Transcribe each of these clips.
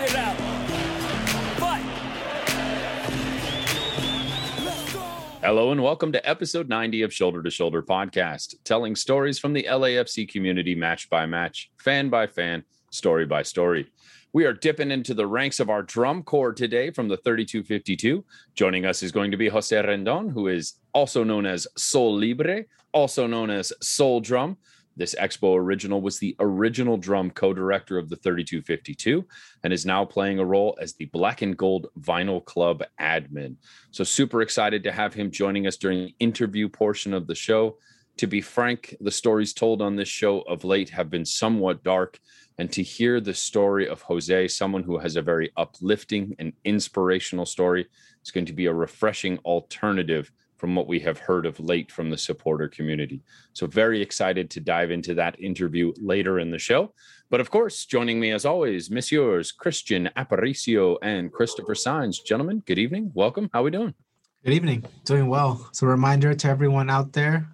it out. Fight. Let's go. Hello and welcome to episode 90 of Shoulder to Shoulder Podcast, telling stories from the LAFC community, match by match, fan by fan, story by story. We are dipping into the ranks of our drum corps today from the 3252. Joining us is going to be Jose Rendon, who is also known as Sol Libre, also known as Sol Drum. This Expo Original was the original drum co-director of the 3252 and is now playing a role as the Black and Gold Vinyl Club admin. So super excited to have him joining us during the interview portion of the show. To be frank, the stories told on this show of late have been somewhat dark. And to hear the story of Jose, someone who has a very uplifting and inspirational story, is going to be a refreshing alternative from what we have heard of late from the supporter community. So very excited to dive into that interview later in the show. But of course, joining me as always, Messieurs Christian Aparicio and Christopher Sainz. Gentlemen, good evening. Welcome. How are we doing? Good evening. Doing well. So a reminder to everyone out there,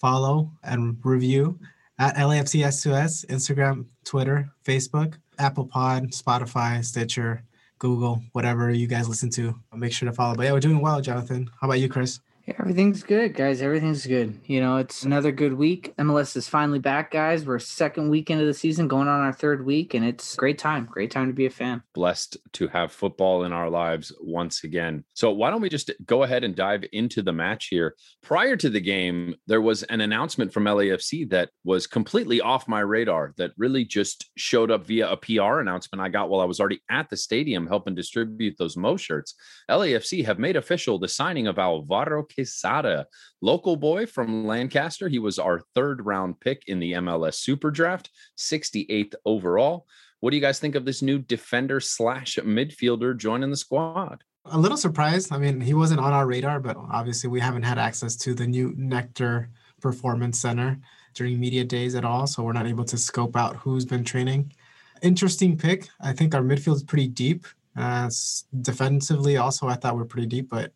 follow and review at LAFCS2S, Instagram, Twitter, Facebook, Apple Pod, Spotify, Stitcher, Google, whatever you guys listen to. Make sure to follow. But yeah, we're doing well, Jonathan. How about you, Chris? Yeah, everything's good, guys. Everything's good. You know, it's another good week. MLS is finally back, guys. We're second week into the season, going on our third week, and it's great time. Great time to be a fan. Blessed to have football in our lives once again. So why don't we just go ahead and dive into the match here? Prior to the game, there was an announcement from LAFC that was completely off my radar that really just showed up via a PR announcement I got while I was already at the stadium helping distribute those Mo shirts. LAFC have made official the signing of Alvaro Quezada, local boy from Lancaster. He was our third round pick in the MLS Super Draft, 68th overall. What do you guys think of this new defender / midfielder joining the squad? A little surprised. I mean, he wasn't on our radar, but obviously we haven't had access to the new Nectar Performance Center during media days at all, so we're not able to scope out who's been training. Interesting pick. I think our midfield is pretty deep. Defensively also, I thought we're pretty deep, but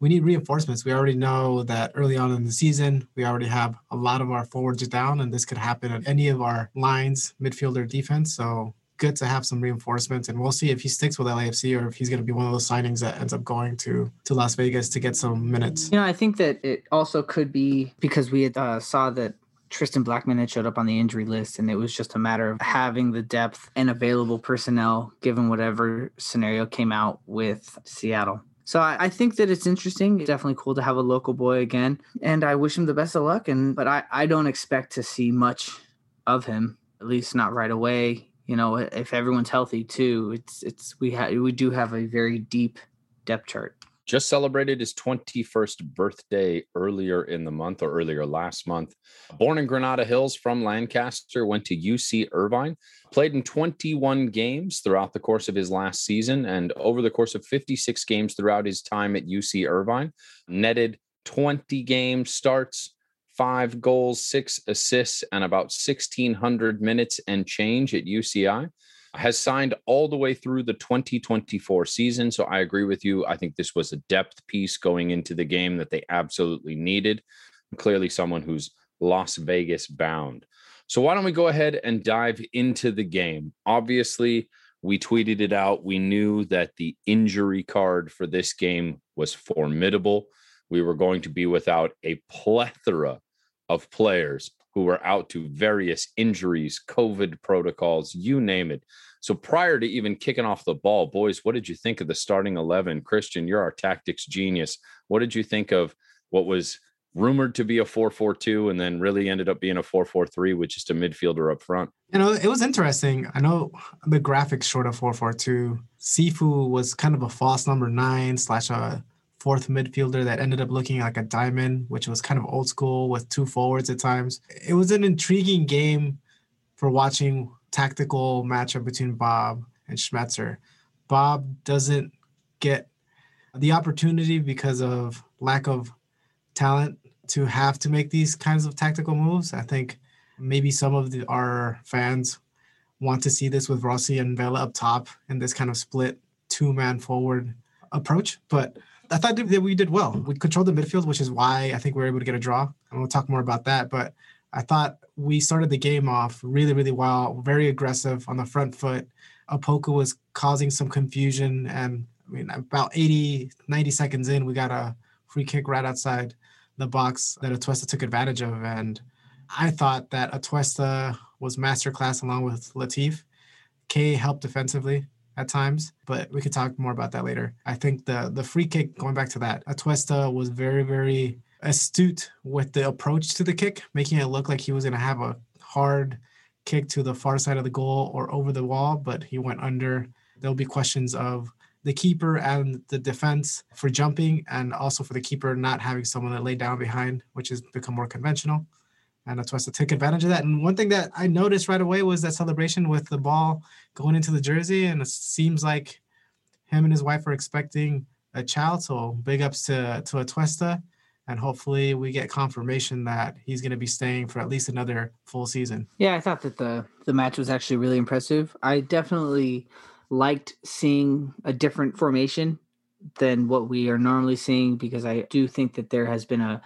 we need reinforcements. We already know that early on in the season, we already have a lot of our forwards down, and this could happen at any of our lines, midfield or defense. So good to have some reinforcements, and we'll see if he sticks with LAFC or if he's going to be one of those signings that ends up going to Las Vegas to get some minutes. You know, I think that it also could be because we had, saw that Tristan Blackman had showed up on the injury list, and it was just a matter of having the depth and available personnel given whatever scenario came out with Seattle. So I think that it's interesting. It's definitely cool to have a local boy again, and I wish him the best of luck. But I don't expect to see much of him, at least not right away. You know, if everyone's healthy too, we do have a very deep depth chart. Just celebrated his 21st birthday earlier last month. Born in Granada Hills from Lancaster, went to UC Irvine, played in 21 games throughout the course of his last season, and over the course of 56 games throughout his time at UC Irvine, netted 20 game starts, 5 goals, 6 assists, and about 1,600 minutes and change at UCI. Has signed all the way through the 2024 season. So I agree with you. I think this was a depth piece going into the game that they absolutely needed. Clearly someone who's Las Vegas bound. So why don't we go ahead and dive into the game? Obviously, we tweeted it out. We knew that the injury card for this game was formidable. We were going to be without a plethora of players who were out to various injuries, COVID protocols, you name it. So prior to even kicking off the ball, boys, what did you think of the starting 11? Christian, you're our tactics genius. What did you think of what was rumored to be a 4-4-2 and then really ended up being a 4-4-3 with just a midfielder up front? You know, it was interesting. I know the graphics short of 4-4-2. Sifu was kind of a false number 9 / a fourth midfielder that ended up looking like a diamond, which was kind of old school with 2 forwards at times. It was an intriguing game for watching, tactical matchup between Bob and Schmetzer. Bob doesn't get the opportunity because of lack of talent to have to make these kinds of tactical moves. I think maybe some of our fans want to see this with Rossi and Vela up top in this kind of split 2-man forward approach, but I thought that we did well. We controlled the midfield, which is why I think we were able to get a draw. And we'll talk more about that. But I thought we started the game off really, really well, very aggressive on the front foot, Apoku was causing some confusion. And I mean, about 90 seconds in, we got a free kick right outside the box that Atuesta took advantage of. And I thought that Atuesta was masterclass along with Lateef. Kay helped defensively at times, but we could talk more about that later. I think the free kick, going back to that, Atuesta was very, very astute with the approach to the kick, making it look like he was going to have a hard kick to the far side of the goal or over the wall, but he went under. There'll be questions of the keeper and the defense for jumping, and also for the keeper not having someone that laid down behind, which has become more conventional. And Atuesta took advantage of that. And one thing that I noticed right away was that celebration with the ball going into the jersey. And it seems like him and his wife are expecting a child. So big ups to Atuesta. And hopefully we get confirmation that he's going to be staying for at least another full season. Yeah, I thought that the match was actually really impressive. I definitely liked seeing a different formation than what we are normally seeing, because I do think that there has been a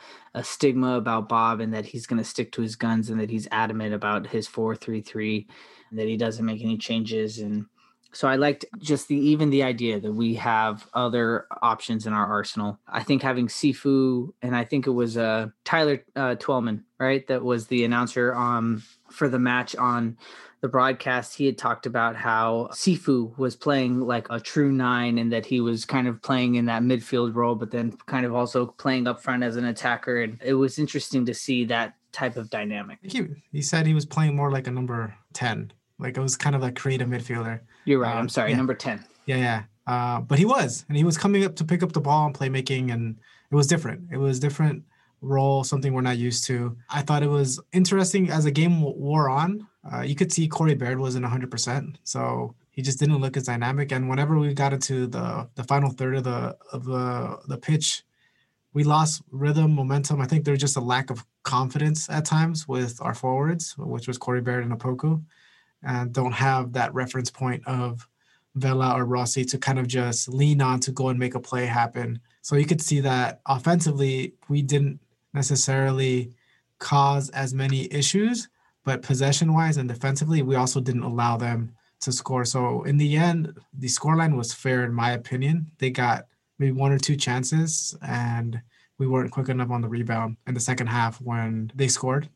stigma about Bob and that he's going to stick to his guns and that he's adamant about his 4-3-3 and that he doesn't make any changes. And so I liked just the idea that we have other options in our arsenal. I think having Sifu, and I think it was Tyler Twellman, right? That was the announcer for the match on the broadcast. He had talked about how Sifu was playing like a true 9 and that he was kind of playing in that midfield role, but then kind of also playing up front as an attacker. And it was interesting to see that type of dynamic. He said he was playing more like a number 10. Like, it was kind of like creative midfielder. You're right. I'm sorry. Yeah. Number 10. Yeah. But he was coming up to pick up the ball and playmaking, and it was different. It was different role, something we're not used to. I thought it was interesting as the game wore on. You could see Corey Baird wasn't 100%. So he just didn't look as dynamic. And whenever we got into the final third of the pitch, we lost rhythm, momentum. I think there's just a lack of confidence at times with our forwards, which was Corey Baird and Apoku. And don't have that reference point of Vela or Rossi to kind of just lean on to go and make a play happen. So you could see that offensively, we didn't necessarily cause as many issues, but possession-wise and defensively, we also didn't allow them to score. So in the end, the scoreline was fair, in my opinion. They got maybe one or two chances, and we weren't quick enough on the rebound in the second half when they scored.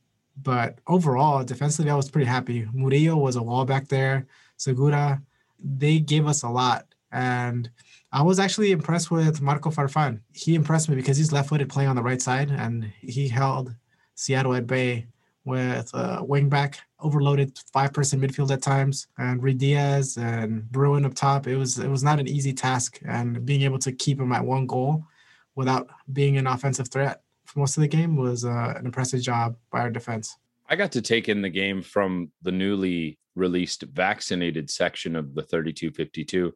But overall, defensively, I was pretty happy. Murillo was a wall back there. Segura, they gave us a lot. And I was actually impressed with Marco Farfán. He impressed me because he's left-footed playing on the right side, and he held Seattle at bay with a wing back, overloaded five-person midfield at times, and Ruiz Diaz and Bruin up top. It was not an easy task, and being able to keep him at one goal without being an offensive threat most of the game was an impressive job by our defense. I got to take in the game from the newly released vaccinated section of the 3252,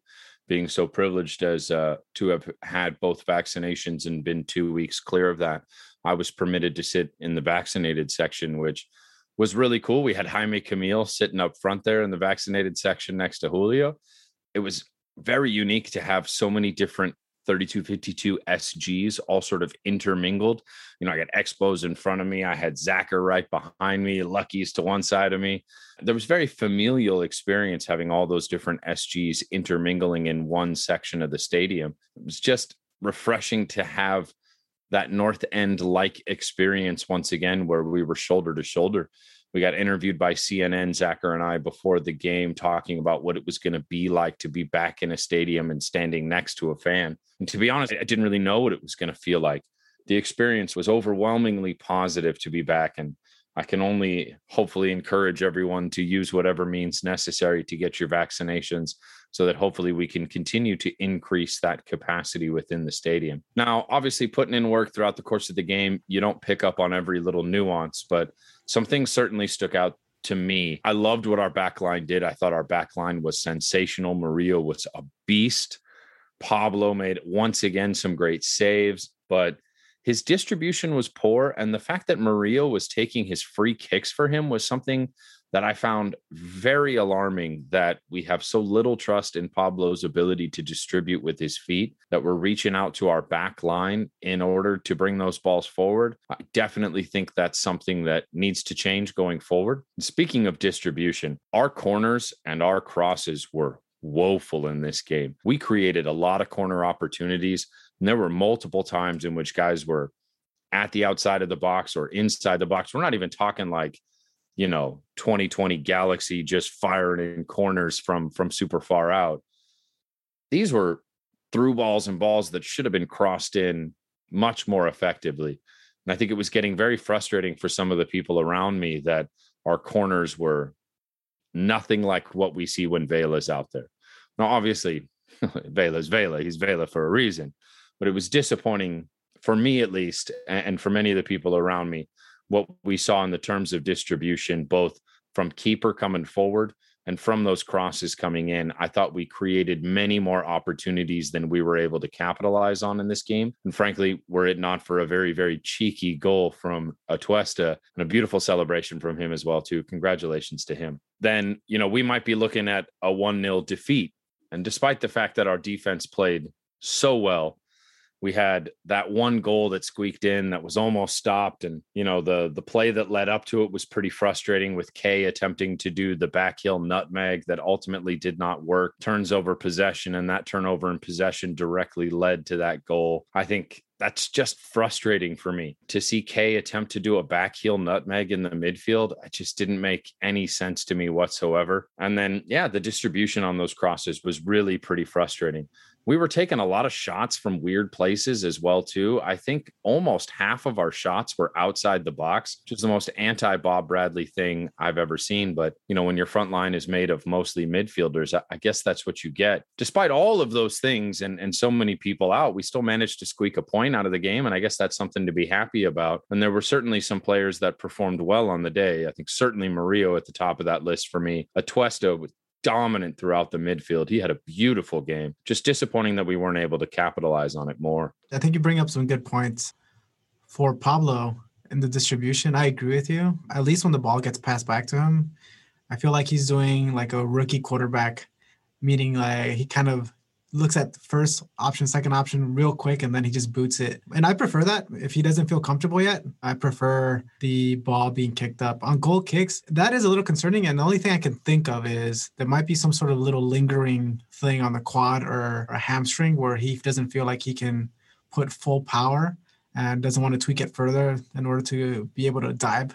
being so privileged as to have had both vaccinations and been 2 weeks clear of that. I was permitted to sit in the vaccinated section, which was really cool. We had Jaime Camil sitting up front there in the vaccinated section next to Julio. It was very unique to have so many different 3252 SGs all sort of intermingled. You know, I got Expos in front of me. I had Zachar right behind me, Lucky's to one side of me. There was very familial experience having all those different SGs intermingling in one section of the stadium. It was just refreshing to have that North End-like experience once again, where we were shoulder to shoulder. We got interviewed by CNN, Zachar and I, before the game, talking about what it was going to be like to be back in a stadium and standing next to a fan. And to be honest, I didn't really know what it was going to feel like. The experience was overwhelmingly positive to be back. And I can only hopefully encourage everyone to use whatever means necessary to get your vaccinations, so that hopefully we can continue to increase that capacity within the stadium. Now, obviously, putting in work throughout the course of the game, you don't pick up on every little nuance, but some things certainly stuck out to me. I loved what our back line did. I thought our back line was sensational. Murillo was a beast. Pablo made, once again, some great saves, but his distribution was poor. And the fact that Murillo was taking his free kicks for him was something that I found very alarming, that we have so little trust in Pablo's ability to distribute with his feet, that we're reaching out to our back line in order to bring those balls forward. I definitely think that's something that needs to change going forward. And speaking of distribution, our corners and our crosses were woeful in this game. We created a lot of corner opportunities, and there were multiple times in which guys were at the outside of the box or inside the box. We're not even talking like, you know, 2020 Galaxy just firing in corners from super far out. These were through balls and balls that should have been crossed in much more effectively. And I think it was getting very frustrating for some of the people around me that our corners were nothing like what we see when Vela's out there. Now, obviously, Vela's Vela. He's Vela for a reason. But it was disappointing for me, at least, and for many of the people around me, what we saw in the terms of distribution, both from keeper coming forward and from those crosses coming in. I thought we created many more opportunities than we were able to capitalize on in this game. And frankly, were it not for a very, very cheeky goal from Atuesta and a beautiful celebration from him as well, too. Congratulations to him. Then, you know, we might be looking at a 1-0 defeat. And despite the fact that our defense played so well, we had that one goal that squeaked in that was almost stopped. And, you know, the play that led up to it was pretty frustrating with Kay attempting to do the backheel nutmeg that ultimately did not work, turns over possession, and that turnover in possession directly led to that goal. I think that's just frustrating for me to see Kay attempt to do a backheel nutmeg in the midfield. It just didn't make any sense to me whatsoever. And then, yeah, the distribution on those crosses was really pretty frustrating. We were taking a lot of shots from weird places as well, too. I think almost half of our shots were outside the box, which is the most anti-Bob Bradley thing I've ever seen. But, you know, when your front line is made of mostly midfielders, I guess that's what you get. Despite all of those things and so many people out, we still managed to squeak a point out of the game. And I guess that's something to be happy about. And there were certainly some players that performed well on the day. I think certainly Murillo at the top of that list for me. Atuesta with dominant throughout the midfield. He had a beautiful game. Just disappointing that we weren't able to capitalize on it more. I think you bring up some good points for Pablo in the distribution. I agree with you. At least when the ball gets passed back to him, I feel like he's doing like a rookie quarterback, meaning like he kind of looks at the first option, second option real quick, and then he just boots it. And I prefer that. If he doesn't feel comfortable yet, I prefer the ball being kicked up. On goal kicks, that is a little concerning. And the only thing I can think of is there might be some sort of little lingering thing on the quad or a hamstring where he doesn't feel like he can put full power and doesn't want to tweak it further in order to be able to dive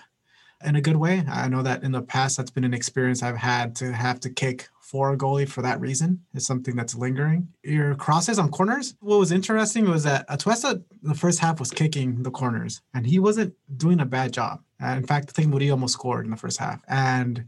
in a good way. I know that in the past, that's been an experience I've had to have to kick for a goalie for that reason. Is something that's lingering. Your crosses on corners. What was interesting was that Atuesta, the first half, was kicking the corners and he wasn't doing a bad job. In fact, I think Murillo almost scored in the first half. And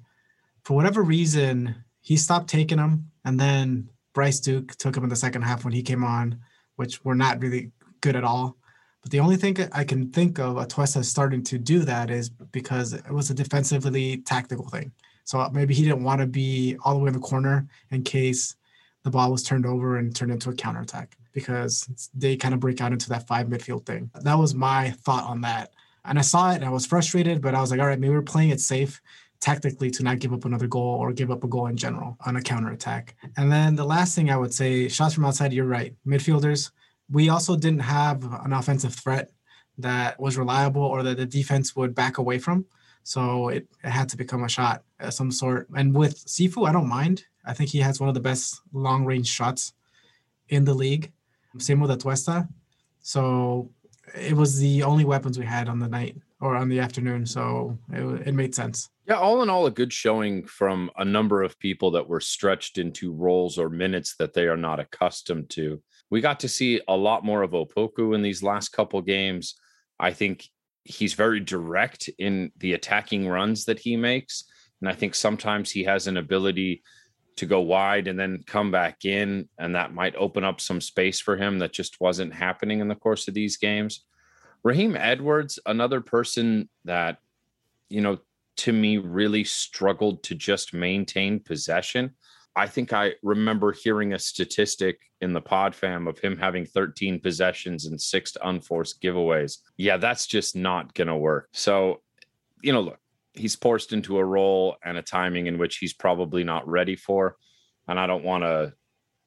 for whatever reason, he stopped taking them. And then Bryce Duke took him in the second half when he came on, which were not really good at all. But the only thing I can think of Atuesta starting to do that is because it was a defensively tactical thing. So maybe he didn't want to be all the way in the corner in case the ball was turned over and turned into a counterattack, because they kind of break out into that five midfield thing. That was my thought on that. And I saw it and I was frustrated, but I was like, all right, maybe we're playing it safe tactically to not give up another goal or give up a goal in general on a counterattack. And then the last thing I would say, shots from outside, you're right. Midfielders, we also didn't have an offensive threat that was reliable or that the defense would back away from. So it had to become a shot of some sort. And with Sifu, I don't mind. I think he has one of the best long-range shots in the league. Same with Atuesta. So it was the only weapons we had on the night or on the afternoon. So it made sense. Yeah, all in all, a good showing from a number of people that were stretched into roles or minutes that they are not accustomed to. We got to see a lot more of Apoku in these last couple games. I think he's very direct in the attacking runs that he makes. And I think sometimes he has an ability to go wide and then come back in, and that might open up some space for him that just wasn't happening in the course of these games. Raheem Edwards, another person that, you know, to me really struggled to just maintain possession. I think I remember hearing a statistic in the pod fam of him having 13 possessions and 6 unforced giveaways. Yeah, that's just not going to work. So, you know, look, he's forced into a role and a timing in which he's probably not ready for. And I don't want to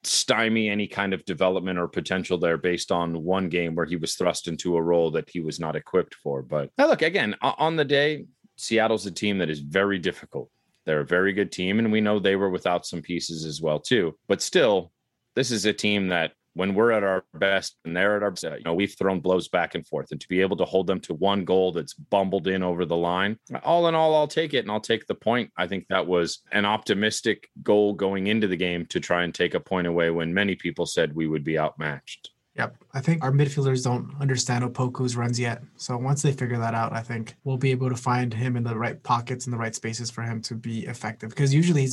stymie any kind of development or potential there based on one game where he was thrust into a role that he was not equipped for. But now look, again, on the day, Seattle's a team that is very difficult. They're a very good team, and we know they were without some pieces as well, too. But still, this is a team that when we're at our best and they're at our best, we've thrown blows back and forth. And to be able to hold them to one goal that's bumbled in over the line, all in all, I'll take it and I'll take the point. I think that was an optimistic goal going into the game to try and take a point away when many people said we would be outmatched. Yep. I think our midfielders don't understand Opoku's runs yet. So once they figure that out, I think we'll be able to find him in the right pockets and the right spaces for him to be effective. Because usually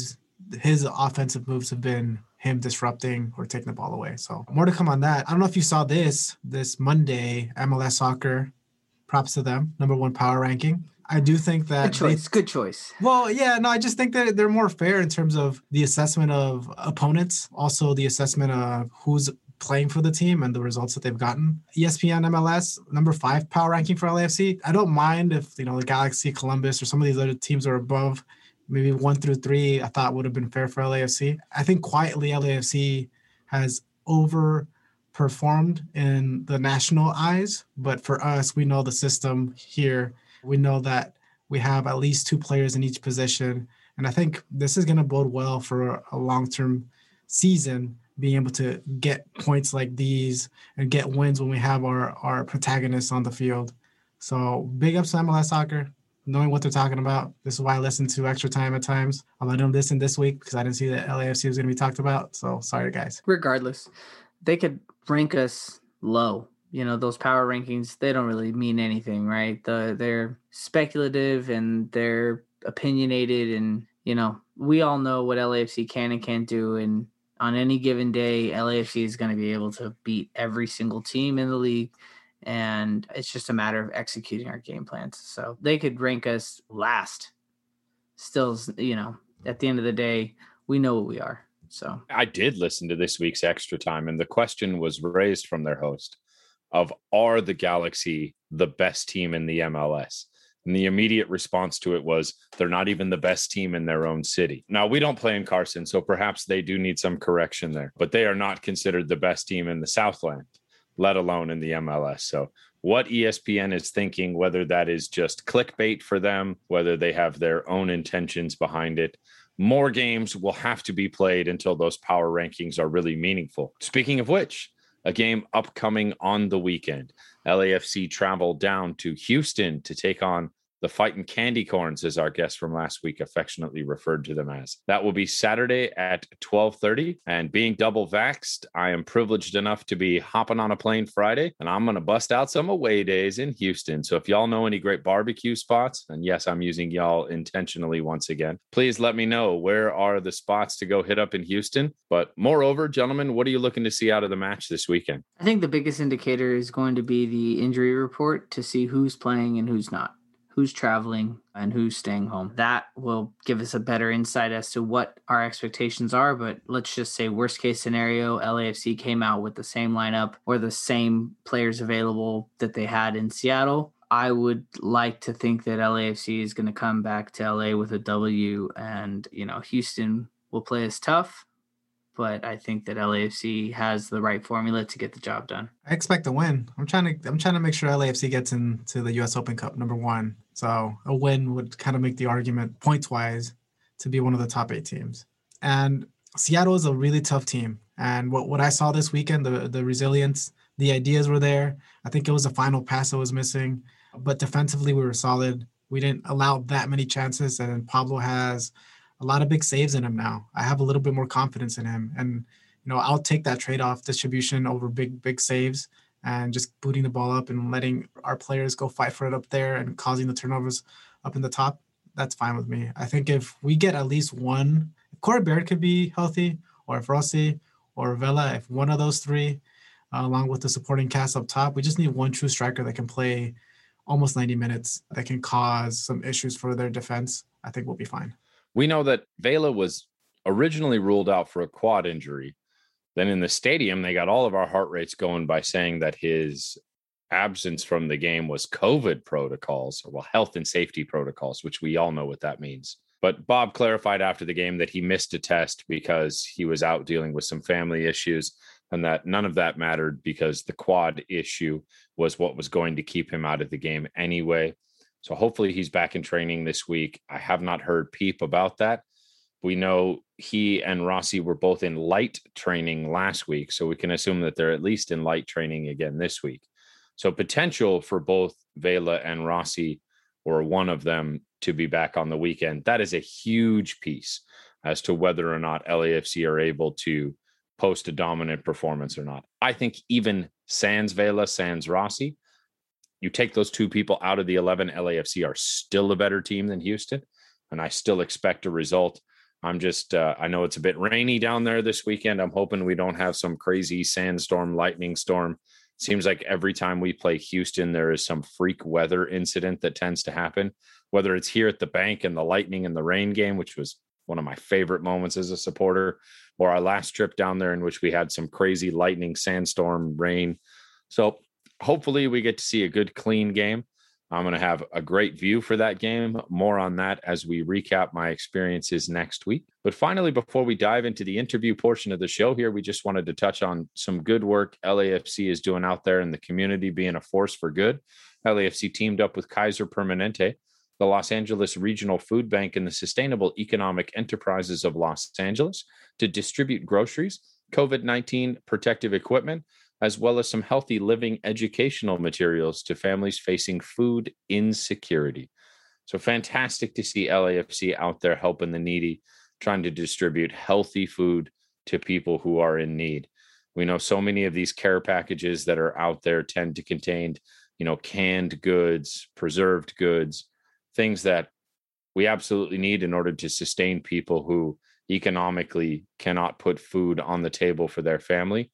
his offensive moves have been him disrupting or taking the ball away. So more to come on that. I don't know if you saw this Monday, MLS Soccer, props to them, #1 power ranking. I do think that... Good choice. Well, yeah, no, I just think that they're more fair in terms of the assessment of opponents, also the assessment of who's playing for the team and the results that they've gotten. ESPN MLS, #5 power ranking for LAFC. I don't mind if, the Galaxy, Columbus, or some of these other teams are above. Maybe 1 through 3, I thought would have been fair for LAFC. I think quietly LAFC has overperformed in the national eyes. But for us, we know the system here. We know that we have at least 2 players in each position. And I think this is going to bode well for a long-term season, being able to get points like these and get wins when we have our protagonists on the field. So big ups to MLS Soccer. Knowing what they're talking about. This is why I listen to Extra Time at times. I didn't listen this week because I didn't see that LAFC was going to be talked about. So sorry, guys. Regardless, they could rank us low. Those power rankings, they don't really mean anything, right? They're speculative and they're opinionated. And, we all know what LAFC can and can't do. And on any given day, LAFC is going to be able to beat every single team in the league. And it's just a matter of executing our game plans. So they could rank us last. Still, at the end of the day, we know what we are. So I did listen to this week's Extra Time, and the question was raised from their host of, are the Galaxy the best team in the MLS? And the immediate response to it was, they're not even the best team in their own city. Now, we don't play in Carson, so perhaps they do need some correction there, but they are not considered the best team in the Southland, let alone in the MLS. So what ESPN is thinking, whether that is just clickbait for them, whether they have their own intentions behind it, more games will have to be played until those power rankings are really meaningful. Speaking of which, a game upcoming on the weekend. LAFC travel down to Houston to take on the Fightin' Candy Corns, as our guest from last week affectionately referred to them as. That will be Saturday at 12:30. And being double vaxxed, I am privileged enough to be hopping on a plane Friday, and I'm going to bust out some away days in Houston. So if y'all know any great barbecue spots, and yes, I'm using y'all intentionally once again, please let me know where are the spots to go hit up in Houston. But moreover, gentlemen, what are you looking to see out of the match this weekend? I think the biggest indicator is going to be the injury report to see who's playing and who's not. Who's traveling and who's staying home. That will give us a better insight as to what our expectations are, but let's just say worst case scenario, LAFC came out with the same lineup or the same players available that they had in Seattle. I would like to think that LAFC is going to come back to LA with a W, and, Houston will play us tough, but I think that LAFC has the right formula to get the job done. I expect a win. I'm trying to make sure LAFC gets into the U.S. Open Cup #1. So a win would kind of make the argument points-wise to be one of the top 8 teams. And Seattle is a really tough team. And what I saw this weekend, the resilience, the ideas were there. I think it was the final pass that was missing. But defensively, we were solid. We didn't allow that many chances. And Pablo has a lot of big saves in him now. I have a little bit more confidence in him. And, I'll take that trade-off distribution over big saves and just booting the ball up and letting our players go fight for it up there and causing the turnovers up in the top. That's fine with me. I think if we get at least one, if Corey Baird could be healthy, or if Rossi or Vela, if one of those three, along with the supporting cast up top, we just need one true striker that can play almost 90 minutes, that can cause some issues for their defense. I think we'll be fine. We know that Vela was originally ruled out for a quad injury. Then in the stadium, they got all of our heart rates going by saying that his absence from the game was COVID protocols, or health and safety protocols, which we all know what that means. But Bob clarified after the game that he missed a test because he was out dealing with some family issues, and that none of that mattered because the quad issue was what was going to keep him out of the game anyway. So hopefully he's back in training this week. I have not heard peep about that. We know he and Rossi were both in light training last week, so we can assume that they're at least in light training again this week. So potential for both Vela and Rossi, or one of them, to be back on the weekend. That is a huge piece as to whether or not LAFC are able to post a dominant performance or not. I think even sans Vela, sans Rossi, you take those two people out of the 11, LAFC are still a better team than Houston, and I still expect a result. I'm just, I know it's a bit rainy down there this weekend. I'm hoping we don't have some crazy sandstorm, lightning storm. Seems like every time we play Houston, there is some freak weather incident that tends to happen, whether it's here at the bank and the lightning and the rain game, which was one of my favorite moments as a supporter, or our last trip down there in which we had some crazy lightning, sandstorm, rain. So hopefully we get to see a good, clean game. I'm going to have a great view for that game. More on that as we recap my experiences next week. But finally, before we dive into the interview portion of the show here, we just wanted to touch on some good work LAFC is doing out there in the community, being a force for good. LAFC teamed up with Kaiser Permanente, the Los Angeles Regional Food Bank, and the Sustainable Economic Enterprises of Los Angeles to distribute groceries, COVID-19 protective equipment, as well as some healthy living educational materials to families facing food insecurity. So fantastic to see LAFC out there helping the needy, trying to distribute healthy food to people who are in need. We know so many of these care packages that are out there tend to contain, you know, canned goods, preserved goods, things that we absolutely need in order to sustain people who economically cannot put food on the table for their family.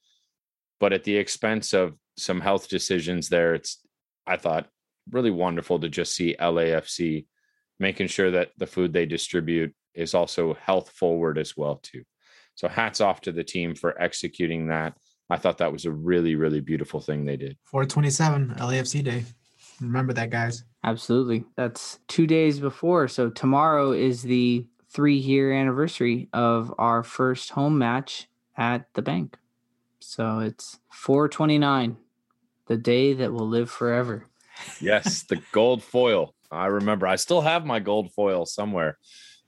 But at the expense of some health decisions there, I thought, really wonderful to just see LAFC making sure that the food they distribute is also health forward as well, too. So hats off to the team for executing that. I thought that was a really, really beautiful thing they did. 4/27, LAFC Day. Remember that, guys. Absolutely. That's 2 days before. So tomorrow is the 3-year anniversary of our first home match at the bank. So it's 4/29, the day that will live forever. Yes, the gold foil. I remember. I still have my gold foil somewhere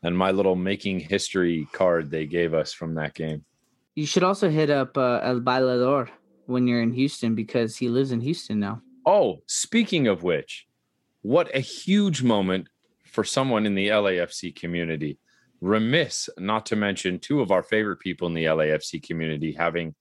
and my little making history card they gave us from that game. You should also hit up El Bailador when you're in Houston, because he lives in Houston now. Oh, speaking of which, what a huge moment for someone in the LAFC community. Remiss not to mention two of our favorite people in the LAFC community having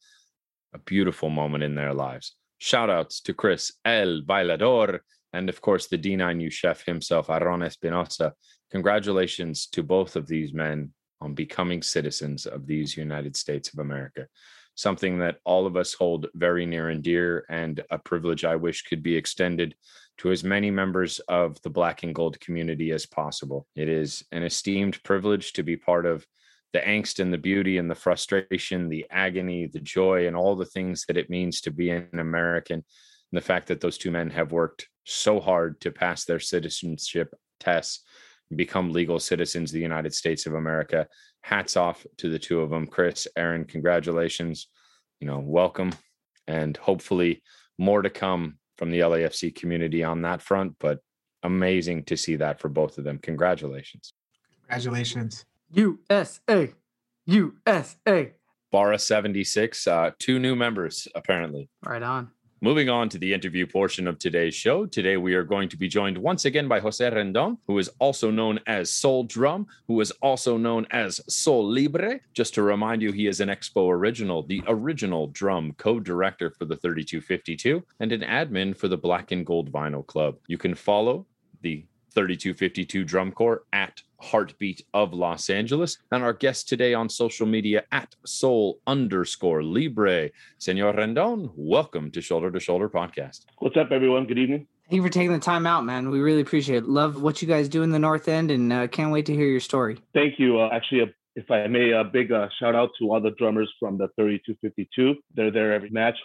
a beautiful moment in their lives. Shout outs to Chris El Bailador and, of course, the D9U chef himself, Aaron Espinosa. Congratulations to both of these men on becoming citizens of these United States of America, something that all of us hold very near and dear, and a privilege I wish could be extended to as many members of the Black and Gold community as possible. It is an esteemed privilege to be part of the angst and the beauty and the frustration, the agony, the joy, and all the things that it means to be an American. And the fact that those two men have worked so hard to pass their citizenship tests and become legal citizens of the United States of America. Hats off to the two of them. Chris, Aaron, congratulations. You know, welcome. And hopefully more to come from the LAFC community on that front. But amazing to see that for both of them. Congratulations. Congratulations. USA, USA. Barra 76, two new members, apparently. Right on. Moving on to the interview portion of today's show. Today, we are going to be joined once again by Jose Rendon, who is also known as Sol Drum, who is also known as Sol Libre. Just to remind you, he is an Expo Original, the original drum co-director for the 3252, and an admin for the Black and Gold Vinyl Club. You can follow the 3252 Drum Corps at Heartbeat of Los Angeles, and our guest today on social media at Sol_Libre. Señor Rendon, welcome to Shoulder to Shoulder Podcast. What's up, everyone? Good evening. Thank you for taking the time out, man. We really appreciate it. Love what you guys do in the North End, and can't wait to hear your story. Thank you. If I may, a big shout out to all the drummers from the 3252. They're there every match.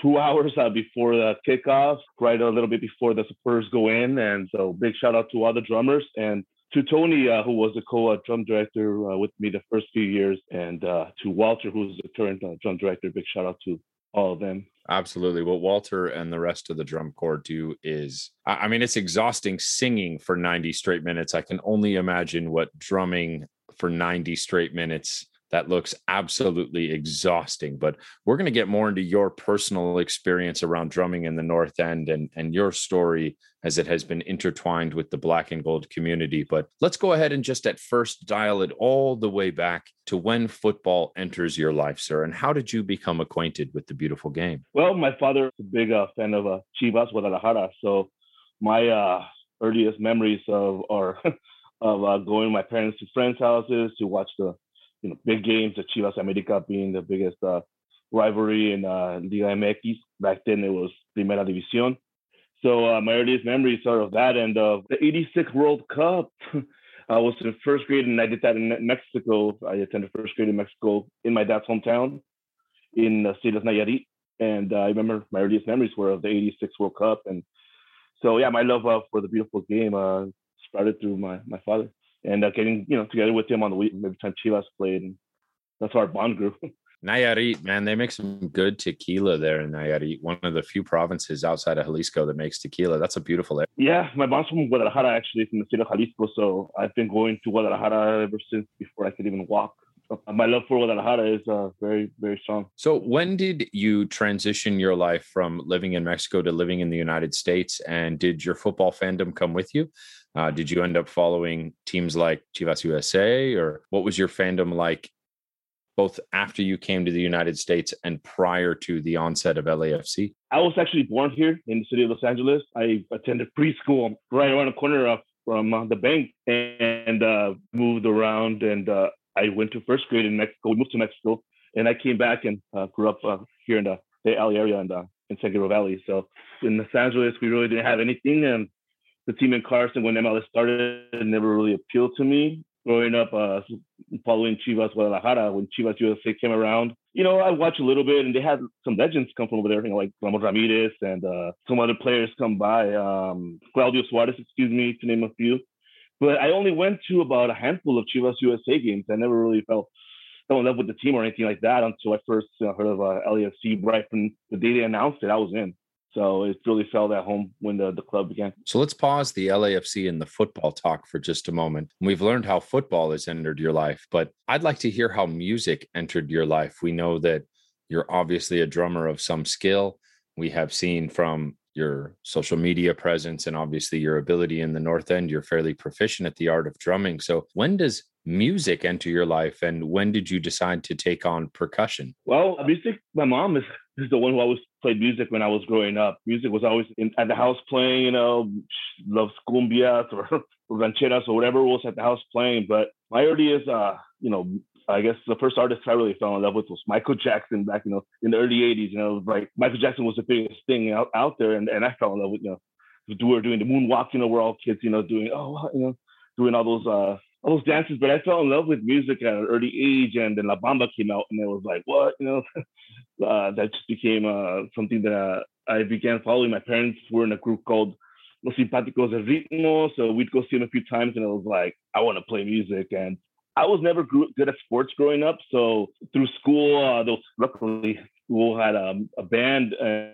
2 hours before the kickoff, right a little bit before the supporters go in. And so big shout out to all the drummers and to Tony, who was the co-drum director with me the first few years, and to Walter, who's the current drum director. Big shout out to all of them. Absolutely. What Walter and the rest of the drum corps do is, I mean, it's exhausting singing for 90 straight minutes. I can only imagine what drumming for 90 straight minutes, that looks absolutely exhausting. But we're going to get more into your personal experience around drumming in the North End and your story as it has been intertwined with the Black and Gold community. But let's go ahead and just at first dial it all the way back to when football enters your life, sir. And how did you become acquainted with the beautiful game? Well, my father is a big fan of Chivas Guadalajara. So my earliest memories of going with my parents to friends' houses to watch the big games, the Chivas America being the biggest rivalry in Liga MX. Back then, it was Primera División. So my earliest memories are of that and of the 86 World Cup. I was in first grade, and I did that in Mexico. I attended first grade in Mexico in my dad's hometown in the state of Nayarit. And I remember my earliest memories were of the 86 World Cup. And so, yeah, my love for the beautiful game started through my father. And getting, together with him on the weekend, every time Chivas played. And that's our bond group. Nayarit, man, they make some good tequila there in Nayarit. One of the few provinces outside of Jalisco that makes tequila. That's a beautiful area. Yeah, my mom's from Guadalajara, actually, from the state of Jalisco. So I've been going to Guadalajara ever since before I could even walk. My love for Guadalajara is very, very strong. So when did you transition your life from living in Mexico to living in the United States? And did your football fandom come with you? Did you end up following teams like Chivas USA? Or what was your fandom like both after you came to the United States and prior to the onset of LAFC? I was actually born here in the city of Los Angeles. I attended preschool right around the corner from the bank and moved around and I went to first grade in Mexico. We moved to Mexico, and I came back and grew up here in the Bay area in San Gabriel Valley. So in Los Angeles, we really didn't have anything. And the team in Carson, when MLS started, it never really appealed to me. Growing up, following Chivas Guadalajara, when Chivas USA came around, I watched a little bit, and they had some legends come from over there, like Ramon Ramirez and some other players come by, Claudio Suarez, to name a few. But I only went to about a handful of Chivas USA games. I never really fell in love with the team or anything like that until I first heard of LAFC right from the day they announced it. I was in. So it really felt at home when the club began. So let's pause the LAFC and the football talk for just a moment. We've learned how football has entered your life, but I'd like to hear how music entered your life. We know that you're obviously a drummer of some skill. We have seen from your social media presence and obviously your ability in the North End, you're fairly proficient at the art of drumming. So when does music enter your life and when did you decide to take on percussion? Well, music, my mom is the one who always played music when I was growing up. Music was always at the house playing, loves cumbias or rancheras or whatever was at the house playing. But my earliest, I guess the first artist I really fell in love with was Michael Jackson back, in the early 80s, like Michael Jackson was the biggest thing out there. And I fell in love with, we were doing the moonwalk, where all kids, doing all those dances. But I fell in love with music at an early age. And then La Bamba came out and it was like, what, that just became something that I began following. My parents were in a group called Los Simpáticos del Ritmo. So we'd go see them a few times and it was like, I want to play music. And I was never good at sports growing up. So through school, luckily school had a band and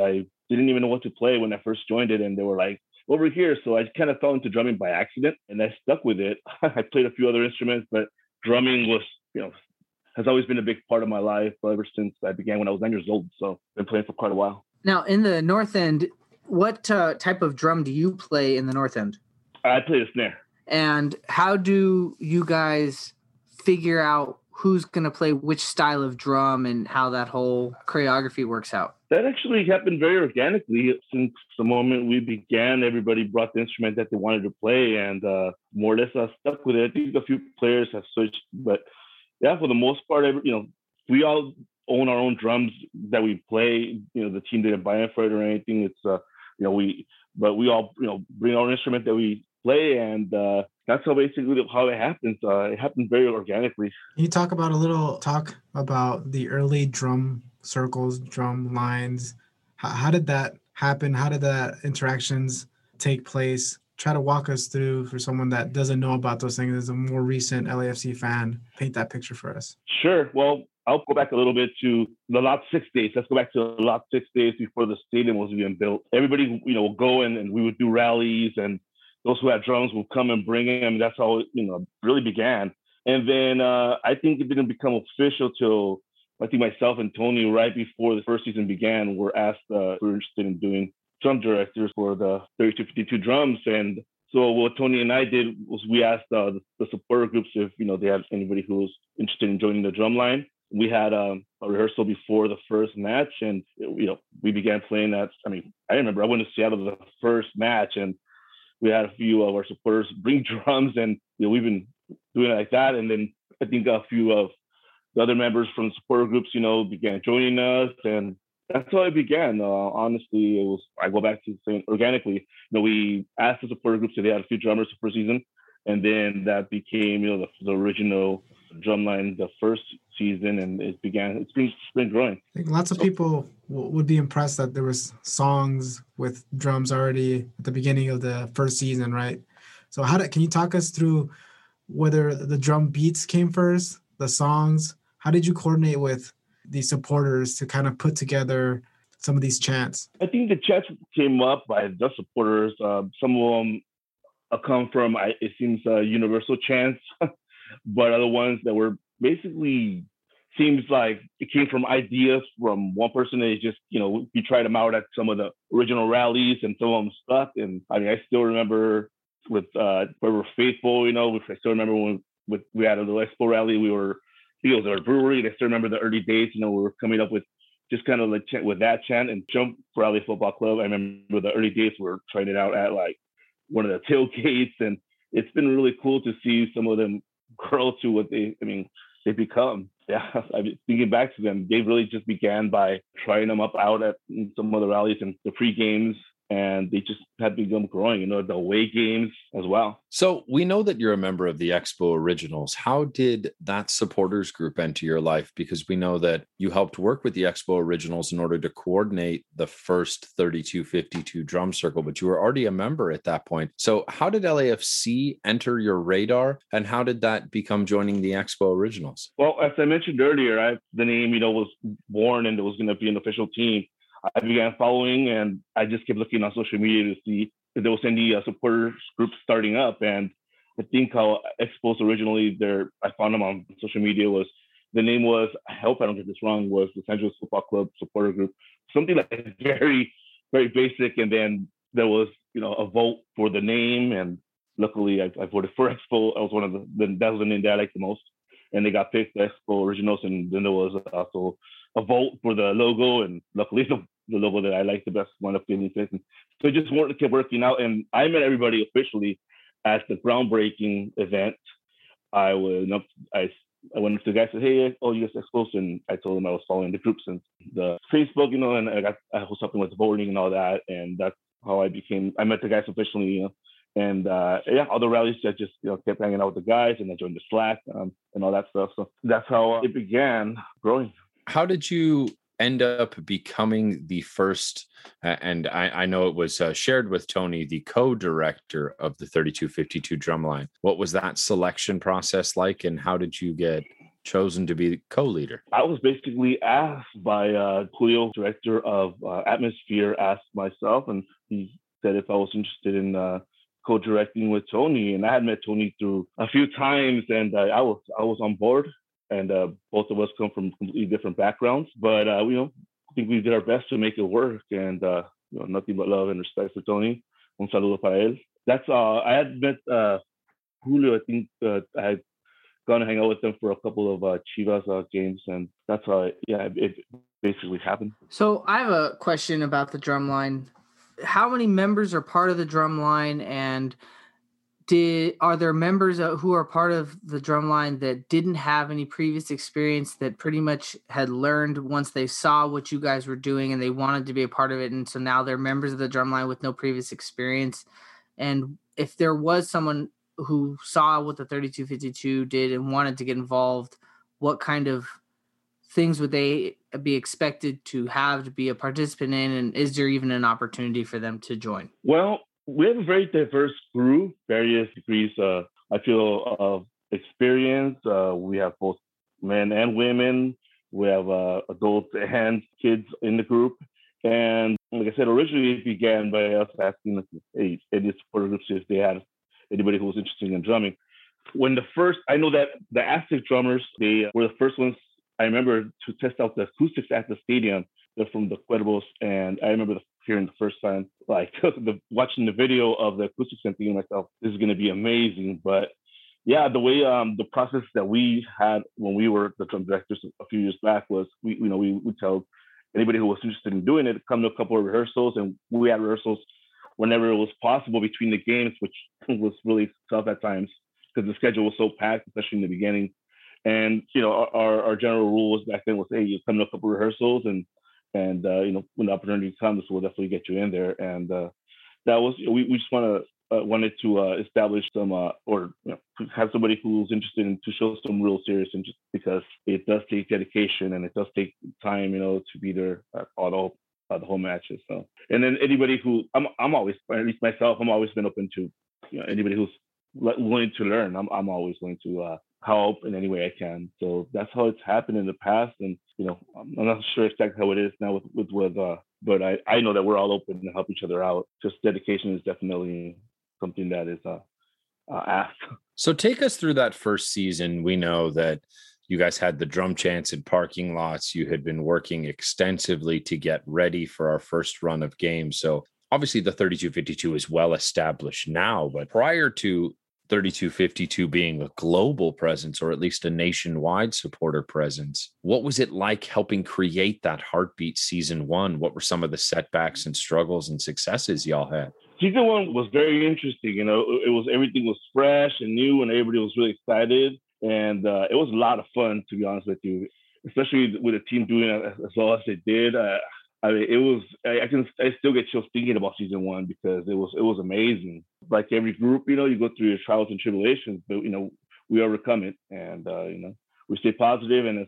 I didn't even know what to play when I first joined it. And they were like, over here. So I kind of fell into drumming by accident and I stuck with it. I played a few other instruments, but drumming was, has always been a big part of my life ever since I began when I was 9 years old. So I've been playing for quite a while. Now in the North End, what type of drum do you play in the North End? I play a snare. And how do you guys figure out who's going to play which style of drum and how that whole choreography works out? That actually happened very organically. Since the moment we began, everybody brought the instrument that they wanted to play and more or less I stuck with it. I think a few players have switched, but yeah, for the most part, we all own our own drums that we play. The team didn't buy it for it or anything. It's, we all, bring our instrument that we play and that's how basically how it happens. It happened very organically. Can you talk about the early drum circles, drum lines? How did that happen? How did that interactions take place? Try to walk us through for someone that doesn't know about those things as a more recent LAFC fan. Paint that picture for us. Sure. Well, I'll go back a little bit to the last 6 days. Let's go back to the last 6 days before the stadium was even built. Everybody, you know, would go and we would do rallies, and those who had drums would come and bring them. That's how it, you know, really began. And then I think it didn't become official till I think myself and Tony, right before the first season began, were asked if we were interested in doing drum directors for the 3252 drums. And so what Tony and I did was we asked the support groups if, you know, they had anybody who was interested in joining the drum line. We had a rehearsal before the first match, and, you know, we began playing that. I mean, I remember I went to Seattle the first match, and we had a few of our supporters bring drums, and, you know, we've been doing it like that. And then I think a few of the other members from the support groups, you know, began joining us, and that's how it began. Honestly, it was, I go back to saying organically, you know, we asked the support groups if they had a few drummers for season, and then that became, you know, the original drumline the first season, and it began. It's been growing. I think lots of people would be impressed that there was songs with drums already at the beginning of the first season, right? So can you talk us through whether the drum beats came first, the songs? How did you coordinate with the supporters to kind of put together some of these chants? I think the chants came up by the supporters. Some of them come from, it seems, universal chants, but other ones that were basically, seems like it came from ideas from one person. They just, you know, we tried them out at some of the original rallies, and some of them stuck. And I mean, I still remember with whoever faithful, you know, I still remember when we had a little Expo rally. We were, I think it was our brewery. I still remember the early days, you know, we were coming up with just kind of like with that chant. And Jump Rally Football Club, I remember the early days we were trying it out at like one of the tailgates, and it's been really cool to see some of them grow to what they become. Yeah, I mean, thinking back to them, they really just began by trying them up out at some of the rallies and the pre games, and they just had become growing, you know, the away games as well. So we know that you're a member of the Expo Originals. How did that supporters group enter your life? Because we know that you helped work with the Expo Originals in order to coordinate the first 3252 drum circle, but you were already a member at that point. So how did LAFC enter your radar, and how did that become joining the Expo Originals? Well, as I mentioned earlier, the name, you know, was born, and it was going to be an official team. I began following, and I just kept looking on social media to see if there was any supporters groups starting up. And I think how Expos originally, I found them on social media, was the name was, I hope I don't get this wrong, was Los Angeles Football Club Supporter Group, something like very, very basic. And then there was, you know, a vote for the name, and luckily I voted for Expo. I was one of that was the name that I liked the most, and they got picked, the Expo Originals. And then there was also a vote for the logo, and luckily the logo that I like the best one up in the season. So it just kept working out, and I met everybody officially at the groundbreaking event. I went up to the guy, said, "Hey, you guys Expos," and I told him I was following the group since the Facebook, you know, and I was helping with voting and all that, and that's how I met the guys officially, you know. And all the rallies, I just, you know, kept hanging out with the guys, and I joined the Slack and all that stuff. So that's how it began growing. How did you end up becoming the first, and I know it was shared with Tony, the co-director of the 3252 drumline? What was that selection process like, and how did you get chosen to be co-leader? I was basically asked by Julio, director of Atmosphere, asked myself, and he said if I was interested in co-directing with Tony. And I had met Tony through a few times, and I was on board. And both of us come from completely different backgrounds, but you know, I think we did our best to make it work. And you know, nothing but love and respect for Tony. Un saludo para él. That's all. I had met Julio. I think I had gone to hang out with them for a couple of Chivas games, and that's how it basically happened. So I have a question about the drumline. How many members are part of the drumline, and are there members who are part of the drumline that didn't have any previous experience, that pretty much had learned once they saw what you guys were doing and they wanted to be a part of it, and so now they're members of the drumline with no previous experience? And if there was someone who saw what the 3252 did and wanted to get involved, what kind of things would they be expected to have to be a participant in, and is there even an opportunity for them to join? Well, we have a very diverse group, various degrees, I feel, of experience. We have both men and women. We have adults and kids in the group. And like I said, originally it began by us asking any supporter groups if they had anybody who was interested in drumming. When the first, I know that the Aztec drummers, they were the first ones, I remember, to test out the acoustics at the stadium. They're from the Cuervos. And I remember hearing the first time, like watching the video of the acoustics and thinking to myself, this is going to be amazing. But yeah, the way the process that we had when we were the drum directors a few years back was, we would tell anybody who was interested in doing it, come to a couple of rehearsals, and we had rehearsals whenever it was possible between the games, which was really tough at times because the schedule was so packed, especially in the beginning. And, our general rule was back then was, hey, you come to a couple of rehearsals and when the opportunity comes, we'll definitely get you in there. And that was, we just wanted to establish some, have somebody who's interested in to show some real serious interest, because it does take dedication and it does take time, to be there the whole matches. So, and then anybody who I'm always, or at least myself, I'm always been open to, anybody who's willing to learn. I'm always willing to help in any way I can. So that's how it's happened in the past. And, I'm not sure exactly how it is now with but I know that we're all open to help each other out. Just dedication is definitely something that is asked. So take us through that first season. We know that you guys had the drum chants in parking lots. You had been working extensively to get ready for our first run of games. So obviously the 3252 is well established now, but prior to 3252 being a global presence, or at least a nationwide supporter presence, what was it like helping create that heartbeat season one? What were some of the setbacks and struggles and successes y'all had? Season one was very interesting. It was, everything was fresh and new, and everybody was really excited. And it was a lot of fun, to be honest with you, especially with the team doing as well as they did. I still get chills thinking about season one, because it was amazing. Like every group, you go through your trials and tribulations, but we overcome it, and we stay positive, and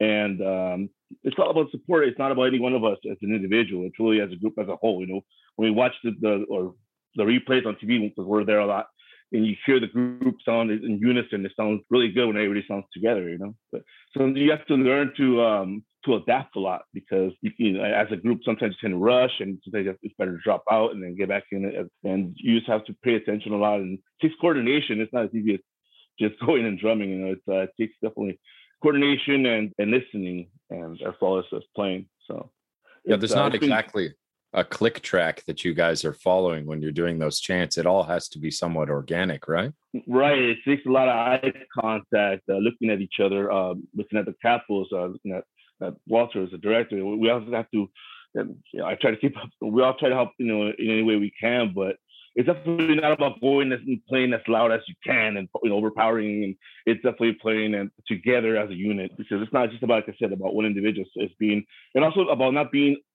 it's all about support. It's not about any one of us as an individual. It's really as a group as a whole. When we watch the replays on TV, because we're there a lot, and you hear the group sound in unison, it sounds really good when everybody sounds together. But so you have to learn to adapt a lot, because as a group sometimes you can rush, and sometimes it's better to drop out and then get back in it. And you just have to pay attention a lot, and it takes coordination. It's not as easy as just going and drumming. It takes definitely coordination and listening, and as well as playing. So yeah, there's not exactly a click track that you guys are following when you're doing those chants. It all has to be somewhat organic, right? Right. It takes a lot of eye contact, looking at each other, looking at the capitals, looking at Walter as a director. We also have to, I try to keep up, we all try to help, in any way we can, but it's definitely not about going and playing as loud as you can and overpowering. And it's definitely playing and together as a unit, because it's not just about, like I said, about one individual. It's being, and also about not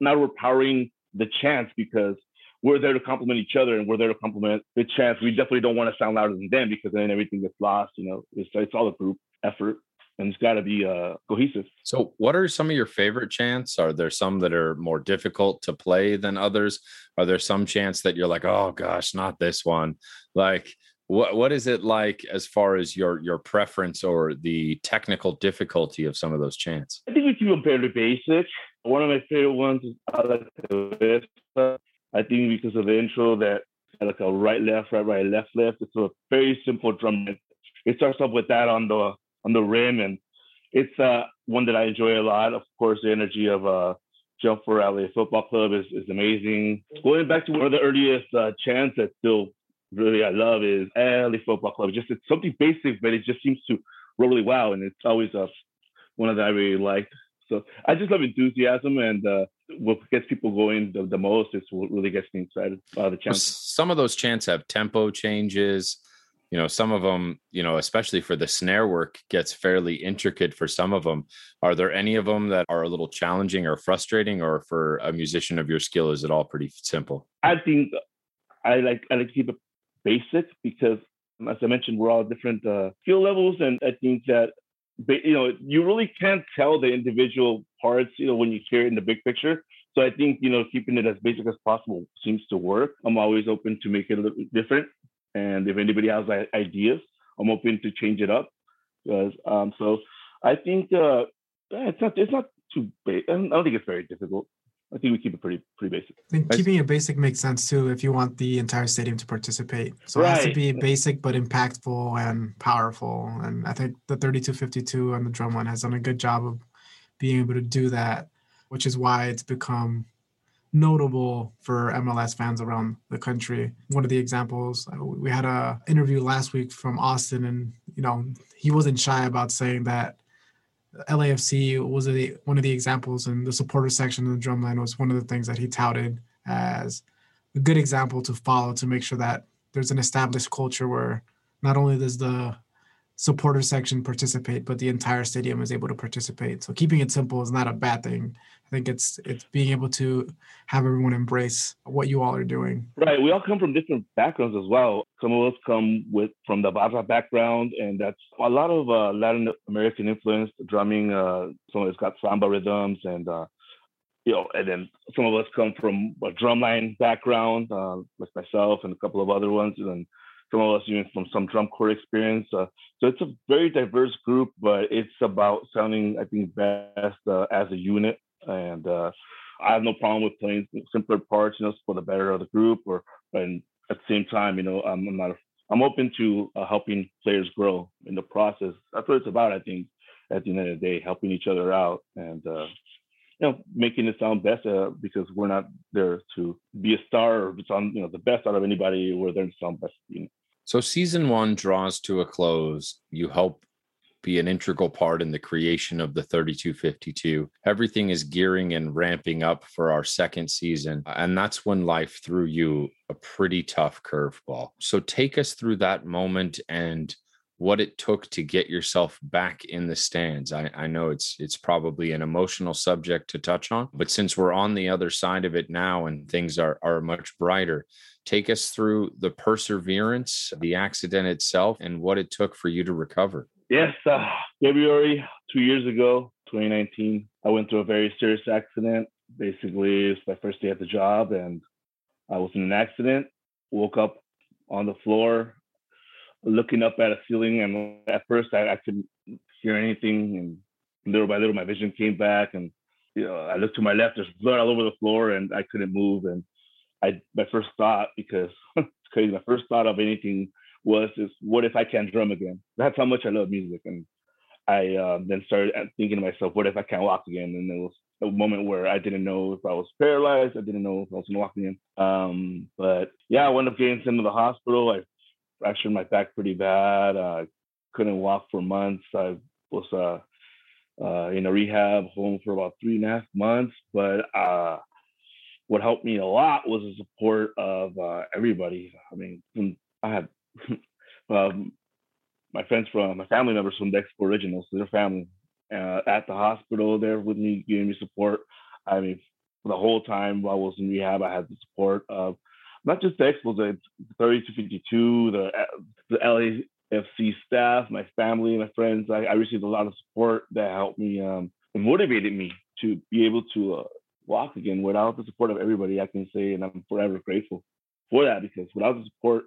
overpowering the chants, because we're there to compliment each other and we're there to compliment the chants. We definitely don't want to sound louder than them, because then everything gets lost. It's all a group effort. And it's got to be cohesive. So what are some of your favorite chants? Are there some that are more difficult to play than others? Are there some chants that you're like, oh, gosh, not this one? Like, what is it like as far as your preference or the technical difficulty of some of those chants? I think we keep them fairly basic. One of my favorite ones is Atuesta. I think because of the intro that like a right, left, left. It's a very simple drum. It starts off with that on the rim, and it's one that I enjoy a lot. Of course, the energy of Jump for LA Football Club is amazing. Going back to one of the earliest chants that still really I love is LA Football Club. Just it's something basic, but it just seems to roll really well, and it's always one that I really liked. So I just love enthusiasm, and what gets people going the most is what really gets me excited about the chants. Some of those chants have tempo changes. Some of them, especially for the snare work, gets fairly intricate for some of them. Are there any of them that are a little challenging or frustrating, or for a musician of your skill, is it all pretty simple? I think I like to keep it basic, because as I mentioned, we're all different skill levels. And I think that, you really can't tell the individual parts, when you hear it in the big picture. So I think, keeping it as basic as possible seems to work. I'm always open to make it a little bit different. And if anybody has ideas, I'm open to change it up. So I think It's not too basic. I don't think it's very difficult. I think we keep it pretty basic. And keeping it basic makes sense too if you want the entire stadium to participate. So right. It has to be basic but impactful and powerful. And I think the 3252 and the drum one has done a good job of being able to do that, which is why it's become notable for MLS fans around the country. One of the examples, we had a interview last week from Austin, and he wasn't shy about saying that LAFC was one of the examples, and the supporter section of the drumline was one of the things that he touted as a good example to follow to make sure that there's an established culture where not only does the supporter section participate, but the entire stadium is able to participate. So keeping it simple is not a bad thing. I think it's being able to have everyone embrace what you all are doing. Right. We all come from different backgrounds as well. Some of us come from the Baja background, and that's a lot of Latin American influenced drumming. Some of us got samba rhythms, and then some of us come from a drumline background, like myself and a couple of other ones, and some of us even from some drum corps experience. So it's a very diverse group, but it's about sounding, I think, best as a unit. And I have no problem with playing simpler parts, for the better of the group. And at the same time, I'm open to helping players grow in the process. That's what it's about, I think. At the end of the day, helping each other out and making it sound best because we're not there to be a star or sound the best out of anybody. We're there to sound best. So season one draws to a close. You help be an integral part in the creation of the 3252. Everything is gearing and ramping up for our second season. And that's when life threw you a pretty tough curveball. So take us through that moment and what it took to get yourself back in the stands. I know it's probably an emotional subject to touch on, but since we're on the other side of it now and things are much brighter, take us through the perseverance, the accident itself, and what it took for you to recover. Yes, February 2 years ago, 2019, I went through a very serious accident. Basically, it was my first day at the job, and I was in an accident. Woke up on the floor, looking up at a ceiling, and at first I couldn't hear anything. And little by little, my vision came back, and I looked to my left. There's blood all over the floor, and I couldn't move. And my first thought, because it's crazy, my first thought of anything was just, what if I can't drum again? That's how much I love music. And I then started thinking to myself, what if I can't walk again? And there was a moment where I didn't know if I was paralyzed. I didn't know if I was gonna walk again. But yeah, I wound up getting sent to the hospital. I fractured my back pretty bad. I couldn't walk for months. I was in a rehab home for about 3.5 months. But what helped me a lot was the support of everybody. I mean, I had my friends from my family members from the Expo Originals, their family at the hospital there with me, giving me support. I mean, the whole time while I was in rehab, I had the support of not just the Expos, the 3252, the LAFC staff, my family, my friends. I received a lot of support that helped me and motivated me to be able to walk again. Without the support of everybody, I can say, and I'm forever grateful for that, because without the support,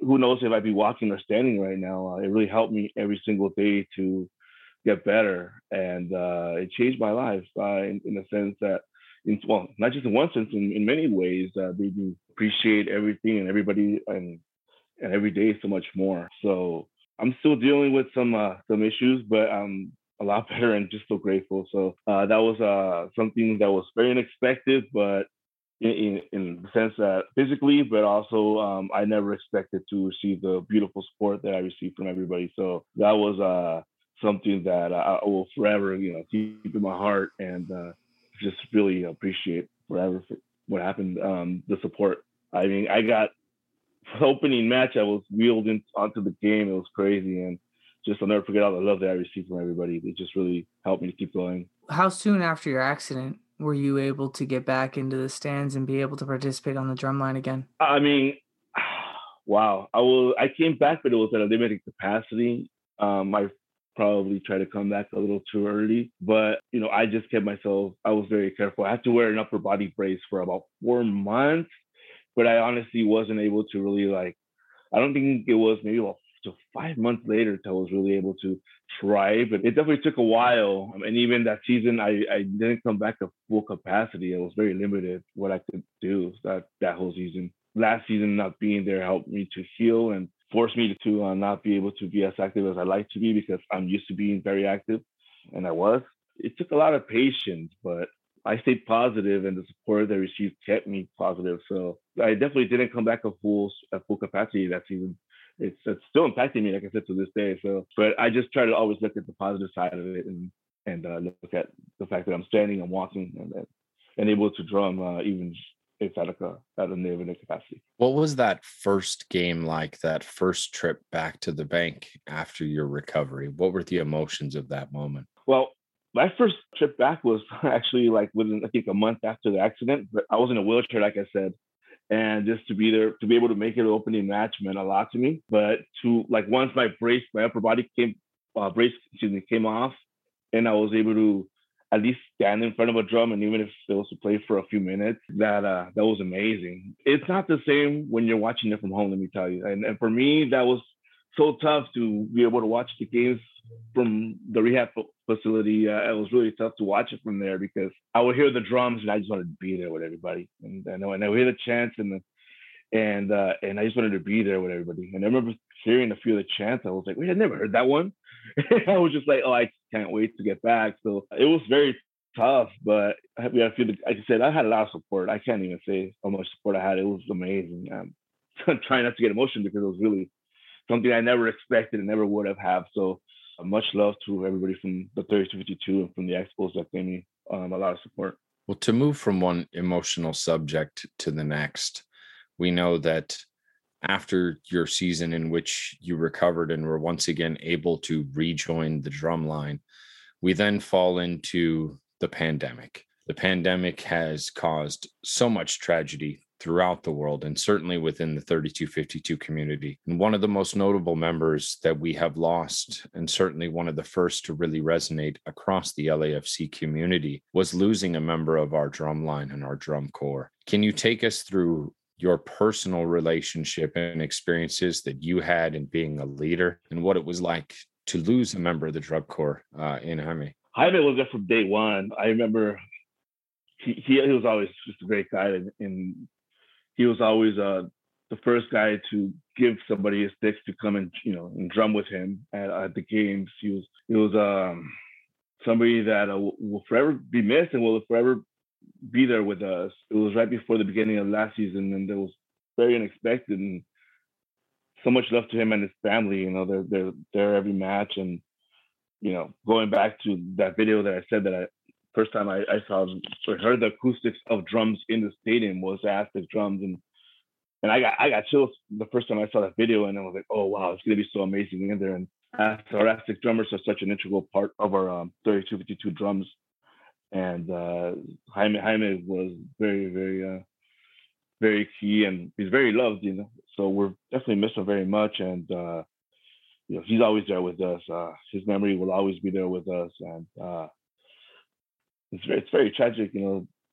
who knows if I'd be walking or standing right now. It really helped me every single day to get better. And it changed my life in the sense that, not just in one sense, in many ways, they do appreciate everything and everybody and every day so much more. So I'm still dealing with some issues, but I'm a lot better and just so grateful. So that was something that was very unexpected, but in the sense that physically, but also I never expected to receive the beautiful support that I received from everybody. So that was something that I will forever, keep in my heart and just really appreciate forever for what happened. The support. I mean, I got the opening match. I was wheeled onto the game. It was crazy, and just I'll never forget all the love that I received from everybody. It just really helped me to keep going. How soon after your accident were you able to get back into the stands and be able to participate on the drumline again? I mean, wow. I came back, but it was at a limited capacity. I probably tried to come back a little too early, but, I just kept myself, I was very careful. I had to wear an upper body brace for about 4 months, but I honestly wasn't able to really I don't think it was maybe about So 5 months later, I was really able to try, but it definitely took a while. And even that season, I didn't come back to full capacity. I was very limited what I could do that whole season. Last season, not being there helped me to heal and forced me to not be able to be as active as I like to be, because I'm used to being very active, and I was. It took a lot of patience, but I stayed positive, and the support that I received kept me positive. So I definitely didn't come back at full capacity that season. It's still impacting me, like I said, to this day. So, but I just try to always look at the positive side of it, and look at the fact that I'm standing, I'm walking, and able to drum, even if at a limited capacity. What was that first game like? That first trip back to the bank after your recovery? What were the emotions of that moment? Well, my first trip back was actually like within, I think, a month after the accident. But I was in a wheelchair, like I said. And just to be there, to be able to make it an opening match meant a lot to me. But to like once my brace, my upper body came off, and I was able to at least stand in front of a drum, and even if it was to play for a few minutes, that was amazing. It's not the same when you're watching it from home, let me tell you. And for me, that was so tough to be able to watch the games from the rehab facility. It was really tough to watch it from there, because I would hear the drums and I just wanted to be there with everybody. And I would hear the chants and I just wanted to be there with everybody. And I remember hearing a few of the chants. I was like, wait, I never heard that one. I was just like, oh, I can't wait to get back. So it was very tough, but like I said, I had a lot of support. I can't even say how much support I had. It was amazing. I'm trying not to get emotional, because it was really something I never expected and never would have had. So much love to everybody from the 3252 and from the Expos that gave me a lot of support. Well, to move from one emotional subject to the next, we know that after your season in which you recovered and were once again able to rejoin the drum line, we then fall into the pandemic. The pandemic has caused so much tragedy throughout the world, and certainly within the 3252 community. And one of the most notable members that we have lost, and certainly one of the first to really resonate across the LAFC community, was losing a member of our drum line and our drum corps. Can you take us through your personal relationship and experiences that you had in being a leader, and what it was like to lose a member of the drum corps in Jaime? Jaime was there from day one. I remember he was always just a great guy, and he was always the first guy to give somebody a stick to come and drum with him at the games. He was somebody that will forever be missed and will forever be there with us. It was right before the beginning of last season, and it was very unexpected. And so much love to him and his family. They're there every match, and going back to that video that I said that first time I saw or heard the acoustics of drums in the stadium was Aztec drums, and I got chills the first time I saw that video, and I was like, oh wow, it's gonna be so amazing in there. And our Aztec drummers are such an integral part of our 3252 drums, and Jaime was very, very, very key, and he's very loved. So we're definitely missing him very much, and he's always there with us. His memory will always be there with us, and. It's very tragic,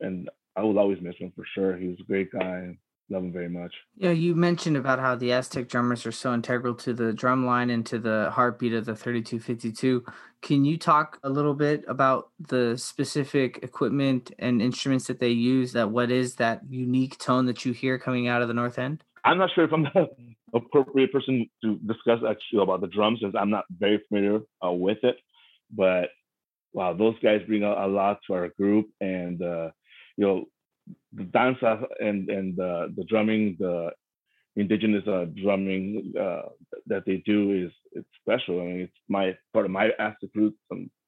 and I will always miss him for sure. He was a great guy. Love him very much. Yeah, you mentioned about how the Aztec drummers are so integral to the drum line and to the heartbeat of the 3252. Can you talk a little bit about the specific equipment and instruments that they use? What is that unique tone that you hear coming out of the North End? I'm not sure if I'm the appropriate person to discuss actually about the drums, since I'm not very familiar with it, but wow, those guys bring a lot to our group, and the danza and the drumming, the indigenous drumming that they do it's special. I mean, it's part of my Aztec roots,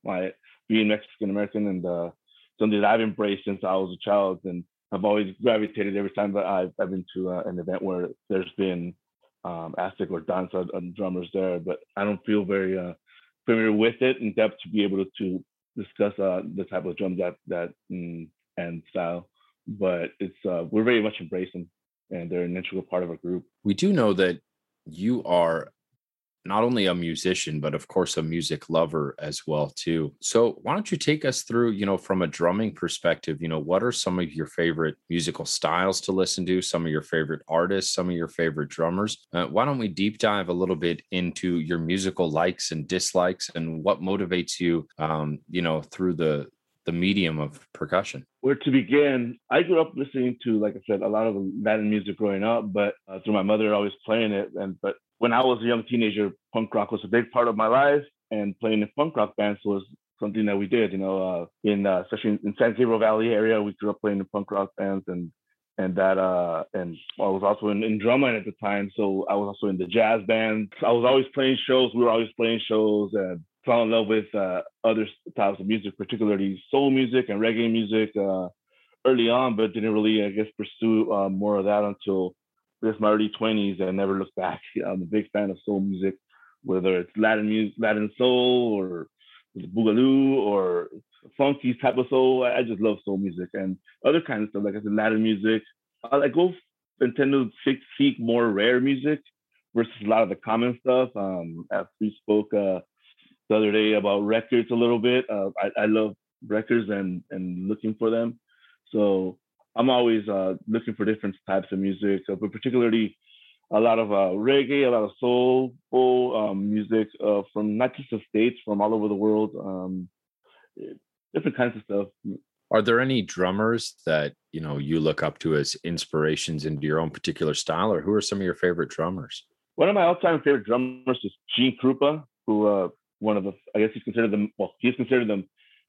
my being Mexican American, and something that I've embraced since I was a child, and I've always gravitated every time that I've been to an event where there's been Aztec or danza drummers there, but I don't feel very familiar with it in depth to be able to discuss the type of drum that and style, but it's we're very much embracing, and they're an integral part of our group. We do know that you are not only a musician, but of course, a music lover as well, too. So why don't you take us through, you know, from a drumming perspective, you know, what are some of your favorite musical styles to listen to, some of your favorite artists, some of your favorite drummers? Why don't we deep dive a little bit into your musical likes and dislikes and what motivates you, you know, through the medium of percussion? Where to begin? I grew up listening to, like I said, a lot of Latin music growing up, but through my mother always playing it. But when I was a young teenager, punk rock was a big part of my life, and playing in punk rock bands was something that we did. You know, especially in San Gabriel Valley area, we grew up playing in punk rock bands, and I was also in drumming at the time, so I was also in the jazz band. I was always playing shows. We were always playing shows, and fell in love with other types of music, particularly soul music and reggae music early on, but didn't really, I guess, pursue more of that until just my early 20s. I never looked back. I'm a big fan of soul music, whether it's Latin music, Latin soul, or boogaloo, or funky type of soul. I just love soul music and other kinds of stuff. Like I said, Latin music. I go and tend to seek more rare music versus a lot of the common stuff. As we spoke the other day about records a little bit. I love records and looking for them. So I'm always looking for different types of music, but particularly a lot of reggae, a lot of soulful music from not just the States, from all over the world, different kinds of stuff. Are there any drummers that, you know, you look up to as inspirations into your own particular style, or who are some of your favorite drummers? One of my all-time favorite drummers is Gene Krupa, who one of the, I guess he's considered the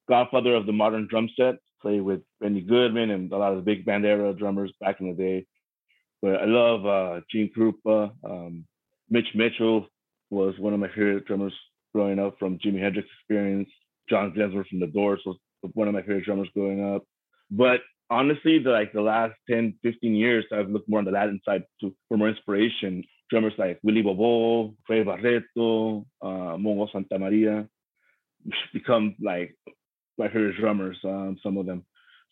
godfather of the modern drum set. Played with Benny Goodman and a lot of the big band era drummers back in the day. But I love Gene Krupa. Mitch Mitchell was one of my favorite drummers growing up from Jimi Hendrix Experience. John Densmore from The Doors was one of my favorite drummers growing up. But honestly, the last 10, 15 years, I've looked more on the Latin side for more inspiration. Drummers like Willy Bobo, Ray Barreto, Mongo Santamaria become like my favorite drummers, some of them.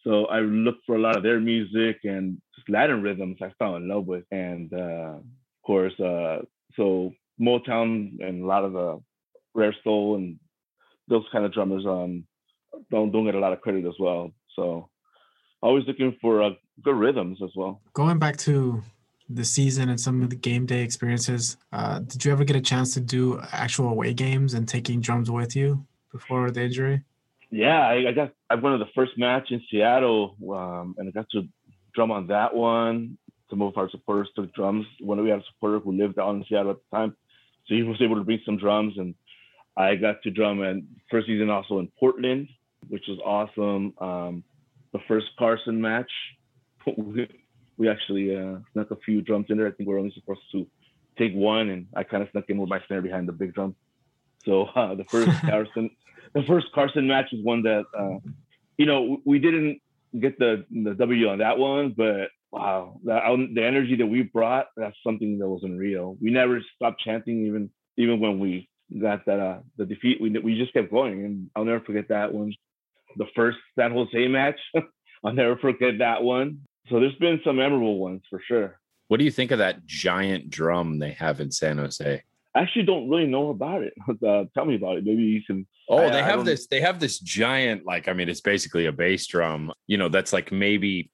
So I looked for a lot of their music and just Latin rhythms I fell in love with. And of course, so Motown and a lot of the rare soul and those kind of drummers don't get a lot of credit as well. So always looking for good rhythms as well. Going back to the season and some of the game day experiences, did you ever get a chance to do actual away games and taking drums with you before the injury? Yeah, I went to the first match in Seattle, and I got to drum on that one. Some of our supporters took drums. We had a supporter who lived out in Seattle at the time, so he was able to bring some drums, and I got to drum. And first season also in Portland, which was awesome. The first Carson match, we actually snuck a few drums in there. I think we're only supposed to take one, and I kind of snuck in with my snare behind the big drum. So the first Carson match is one that, you know, we didn't get the W on that one, but wow, the energy that we brought, that's something that was unreal. We never stopped chanting, even when we got that the defeat. We just kept going, and I'll never forget that one. The first San Jose match, I'll never forget that one. So there's been some memorable ones for sure. What do you think of that giant drum they have in San Jose? I actually don't really know about it. Tell me about it. Maybe you can. They have this giant, like, I mean, it's basically a bass drum, you know, that's like maybe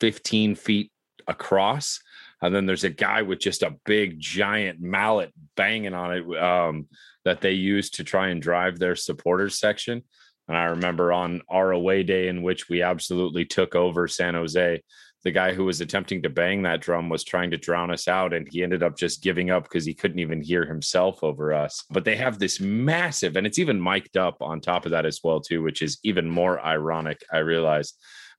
15 feet across. And then there's a guy with just a big giant mallet banging on it that they use to try and drive their supporters section. And I remember on our away day, in which we absolutely took over San Jose, the guy who was attempting to bang that drum was trying to drown us out, and he ended up just giving up because he couldn't even hear himself over us. But they have this massive, and it's even mic'd up on top of that as well, too, which is even more ironic, I realize.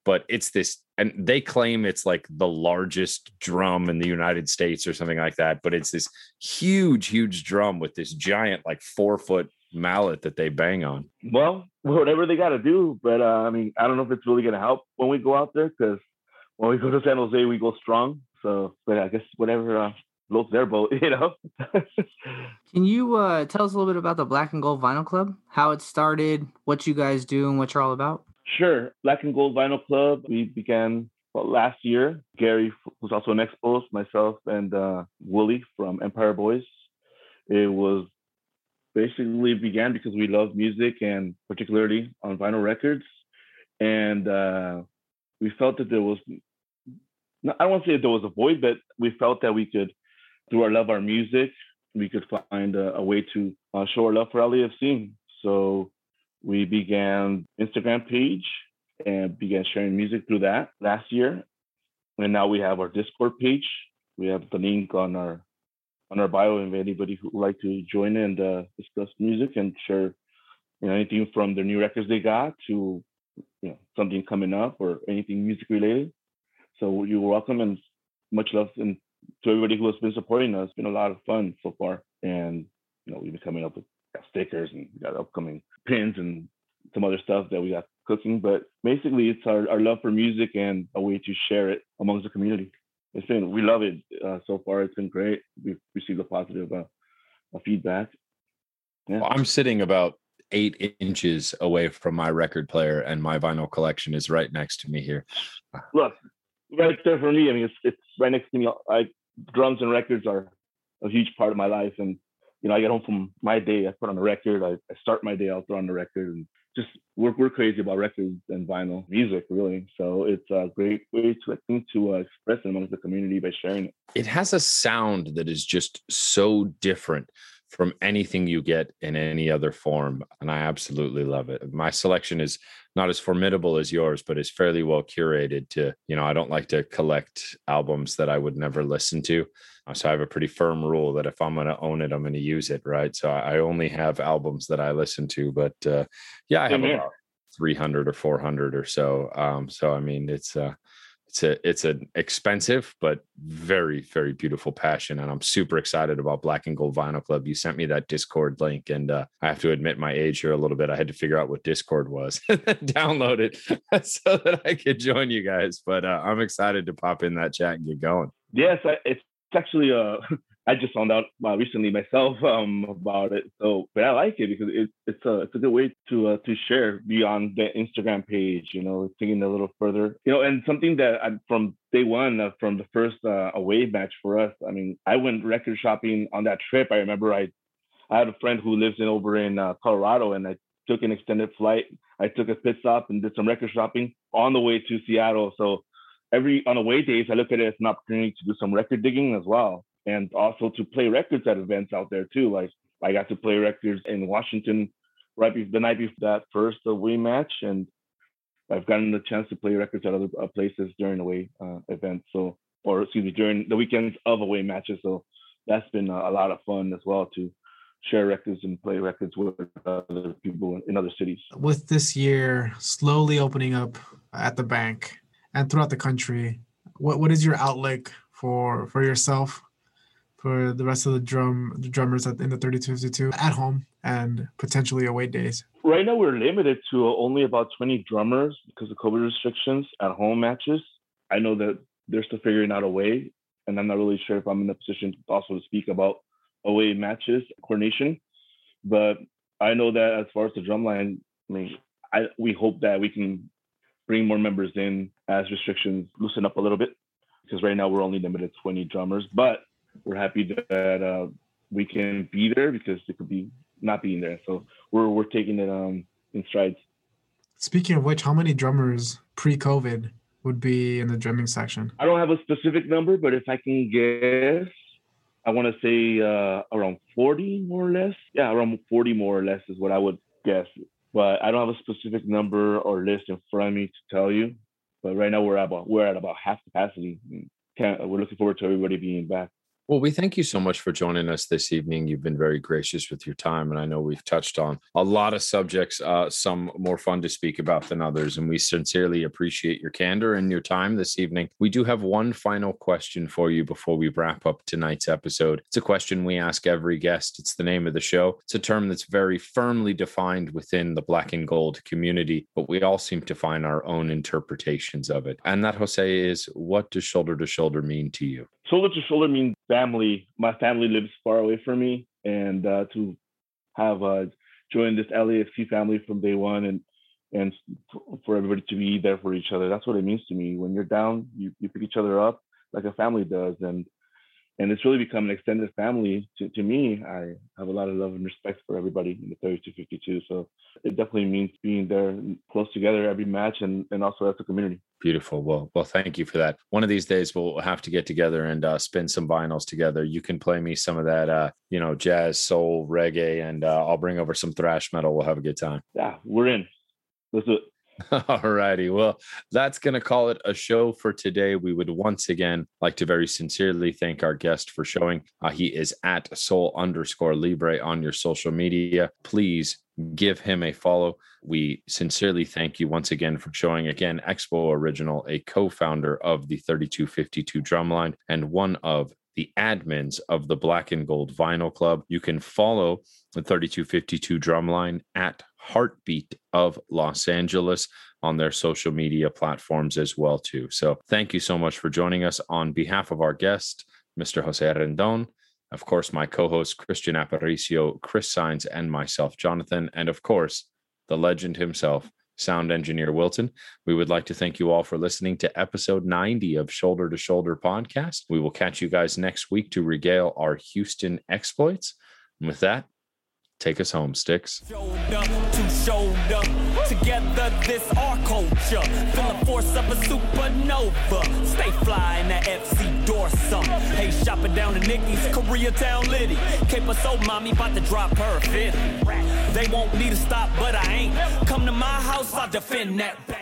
But it's this, and they claim it's like the largest drum in the United States or something like that. But it's this huge, huge drum with this giant, like 4-foot mallet that they bang on. Well, whatever they got to do. But I mean, I don't know if it's really going to help when we go out there, because when we go to San Jose, we go strong. So, but I guess whatever floats their boat, you know. Can you tell us a little bit about the Black and Gold Vinyl Club, how it started, what you guys do, and what you're all about? Sure. Black and Gold Vinyl Club, we began last year. Gary, who's also an Expos, myself, and Wooly from Empire Boys. It was basically began because we loved music and particularly on vinyl records. And we felt that there was, I don't want to say that there was a void, but we felt that we could, through our love, our music, we could find a way to show our love for LAFC. So we began Instagram page and began sharing music through that last year. And now we have our Discord page. We have the link on our bio, and anybody who would like to join and discuss music and share, you know, anything from their new records they got to, you know, something coming up or anything music related. So you're welcome, and much love and to everybody who has been supporting us. It's been a lot of fun so far, and you know, we've been coming up with stickers and we got upcoming pins and some other stuff that we got cooking. But basically, it's our love for music and a way to share it amongst the community. We love it so far. It's been great. We've received a positive feedback. Yeah. I'm sitting about 8 inches away from my record player, and my vinyl collection is right next to me here. Look, right there for me. I mean, it's right next to me. Drums and records are a huge part of my life. And, you know, I get home from my day, I put on a record. I start my day, I'll throw on the record. And just we're crazy about records and vinyl music, really. So it's a great way to express it amongst the community by sharing it. It has a sound that is just so different from anything you get in any other form, and I absolutely love it. My selection is not as formidable as yours, but it's fairly well curated to, you know, I don't like to collect albums that I would never listen to. So I have a pretty firm rule that if I'm going to own it, I'm going to use it, right? So I only have albums that I listen to, but yeah, I have about 300 or 400 or so. So, I mean, it's an expensive, but very, very beautiful passion. And I'm super excited about Black and Gold Vinyl Club. You sent me that Discord link, and I have to admit my age here a little bit. I had to figure out what Discord was and download it so that I could join you guys. But I'm excited to pop in that chat and get going. Yes, it's actually, I just found out recently myself about it. So, but I like it because it's a good way to share beyond the Instagram page. You know, thinking a little further. You know, and something that from day one, from the first away match for us. I mean, I went record shopping on that trip. I remember I had a friend who lives over in Colorado, and I took an extended flight. I took a pit stop and did some record shopping on the way to Seattle. So, on away days, I look at it as an opportunity to do some record digging as well. And also to play records at events out there too. Like I got to play records in Washington the night before that first away match, and I've gotten the chance to play records at other places during away events. So, during the weekends of away matches. So that's been a lot of fun as well to share records and play records with other people in other cities. With this year slowly opening up at the bank and throughout the country, what is your outlook for yourself? For the rest of the drummers in the 3252 at home and potentially away days? Right now, we're limited to only about 20 drummers because of COVID restrictions at home matches. I know that they're still figuring out a way, and I'm not really sure if I'm in a position also to speak about away matches coordination. But I know that as far as the drum line, I mean, we hope that we can bring more members in as restrictions loosen up a little bit, because right now we're only limited to 20 drummers. But we're happy that we can be there, because it could be not being there. So we're taking it in strides. Speaking of which, how many drummers pre-COVID would be in the drumming section? I don't have a specific number, but if I can guess, I want to say around 40 more or less. Yeah, around 40 more or less is what I would guess. But I don't have a specific number or list in front of me to tell you. But right now we're at about half capacity. We're looking forward to everybody being back. Well, we thank you so much for joining us this evening. You've been very gracious with your time, and I know we've touched on a lot of subjects, some more fun to speak about than others, and we sincerely appreciate your candor and your time this evening. We do have one final question for you before we wrap up tonight's episode. It's a question we ask every guest. It's the name of the show. It's a term that's very firmly defined within the Black and Gold community, but we all seem to find our own interpretations of it. And that, Jose, is what does shoulder to shoulder mean to you? Shoulder to shoulder means family. My family lives far away from me, and to have joined this LAFC family from day one, and for everybody to be there for each other, that's what it means to me. When you're down, you pick each other up like a family does, and And it's really become an extended family to me. I have a lot of love and respect for everybody in the 3252. So it definitely means being there close together every match and also as a community. Beautiful. Well, thank you for that. One of these days we'll have to get together and spin some vinyls together. You can play me some of that, jazz, soul, reggae, and I'll bring over some thrash metal. We'll have a good time. Yeah, we're in. Let's do it. All righty. Well, that's going to call it a show for today. We would once again like to very sincerely thank our guest for showing. He is at Sol_Libre on your social media. Please give him a follow. We sincerely thank you once again for showing. Again, Expo Original, a co-founder of the 3252 Drumline and one of the admins of the Black and Gold Vinyl Club. You can follow the 3252 Drumline at Heartbeat of Los Angeles on their social media platforms as well too. So thank you so much for joining us. On behalf of our guest, Mr. Jose Rendon, of course, my co-host Christian Aparicio, Chris Sines, and myself, Jonathan, and of course, the legend himself, sound engineer Wilton, we would like to thank you all for listening to episode 90 of Shoulder to Shoulder podcast. We will catch you guys next week to regale our Houston exploits. And with that, take us home, Sticks. Shoulder to shoulder, together this our culture. Feel the force of a supernova. Stay fly in the FC door some. Hey, shopping down to Nicky's, Koreatown Liddy. Caper so mommy, about to drop her 50. They want me to stop, but I ain't. Come to my house, I'll defend that.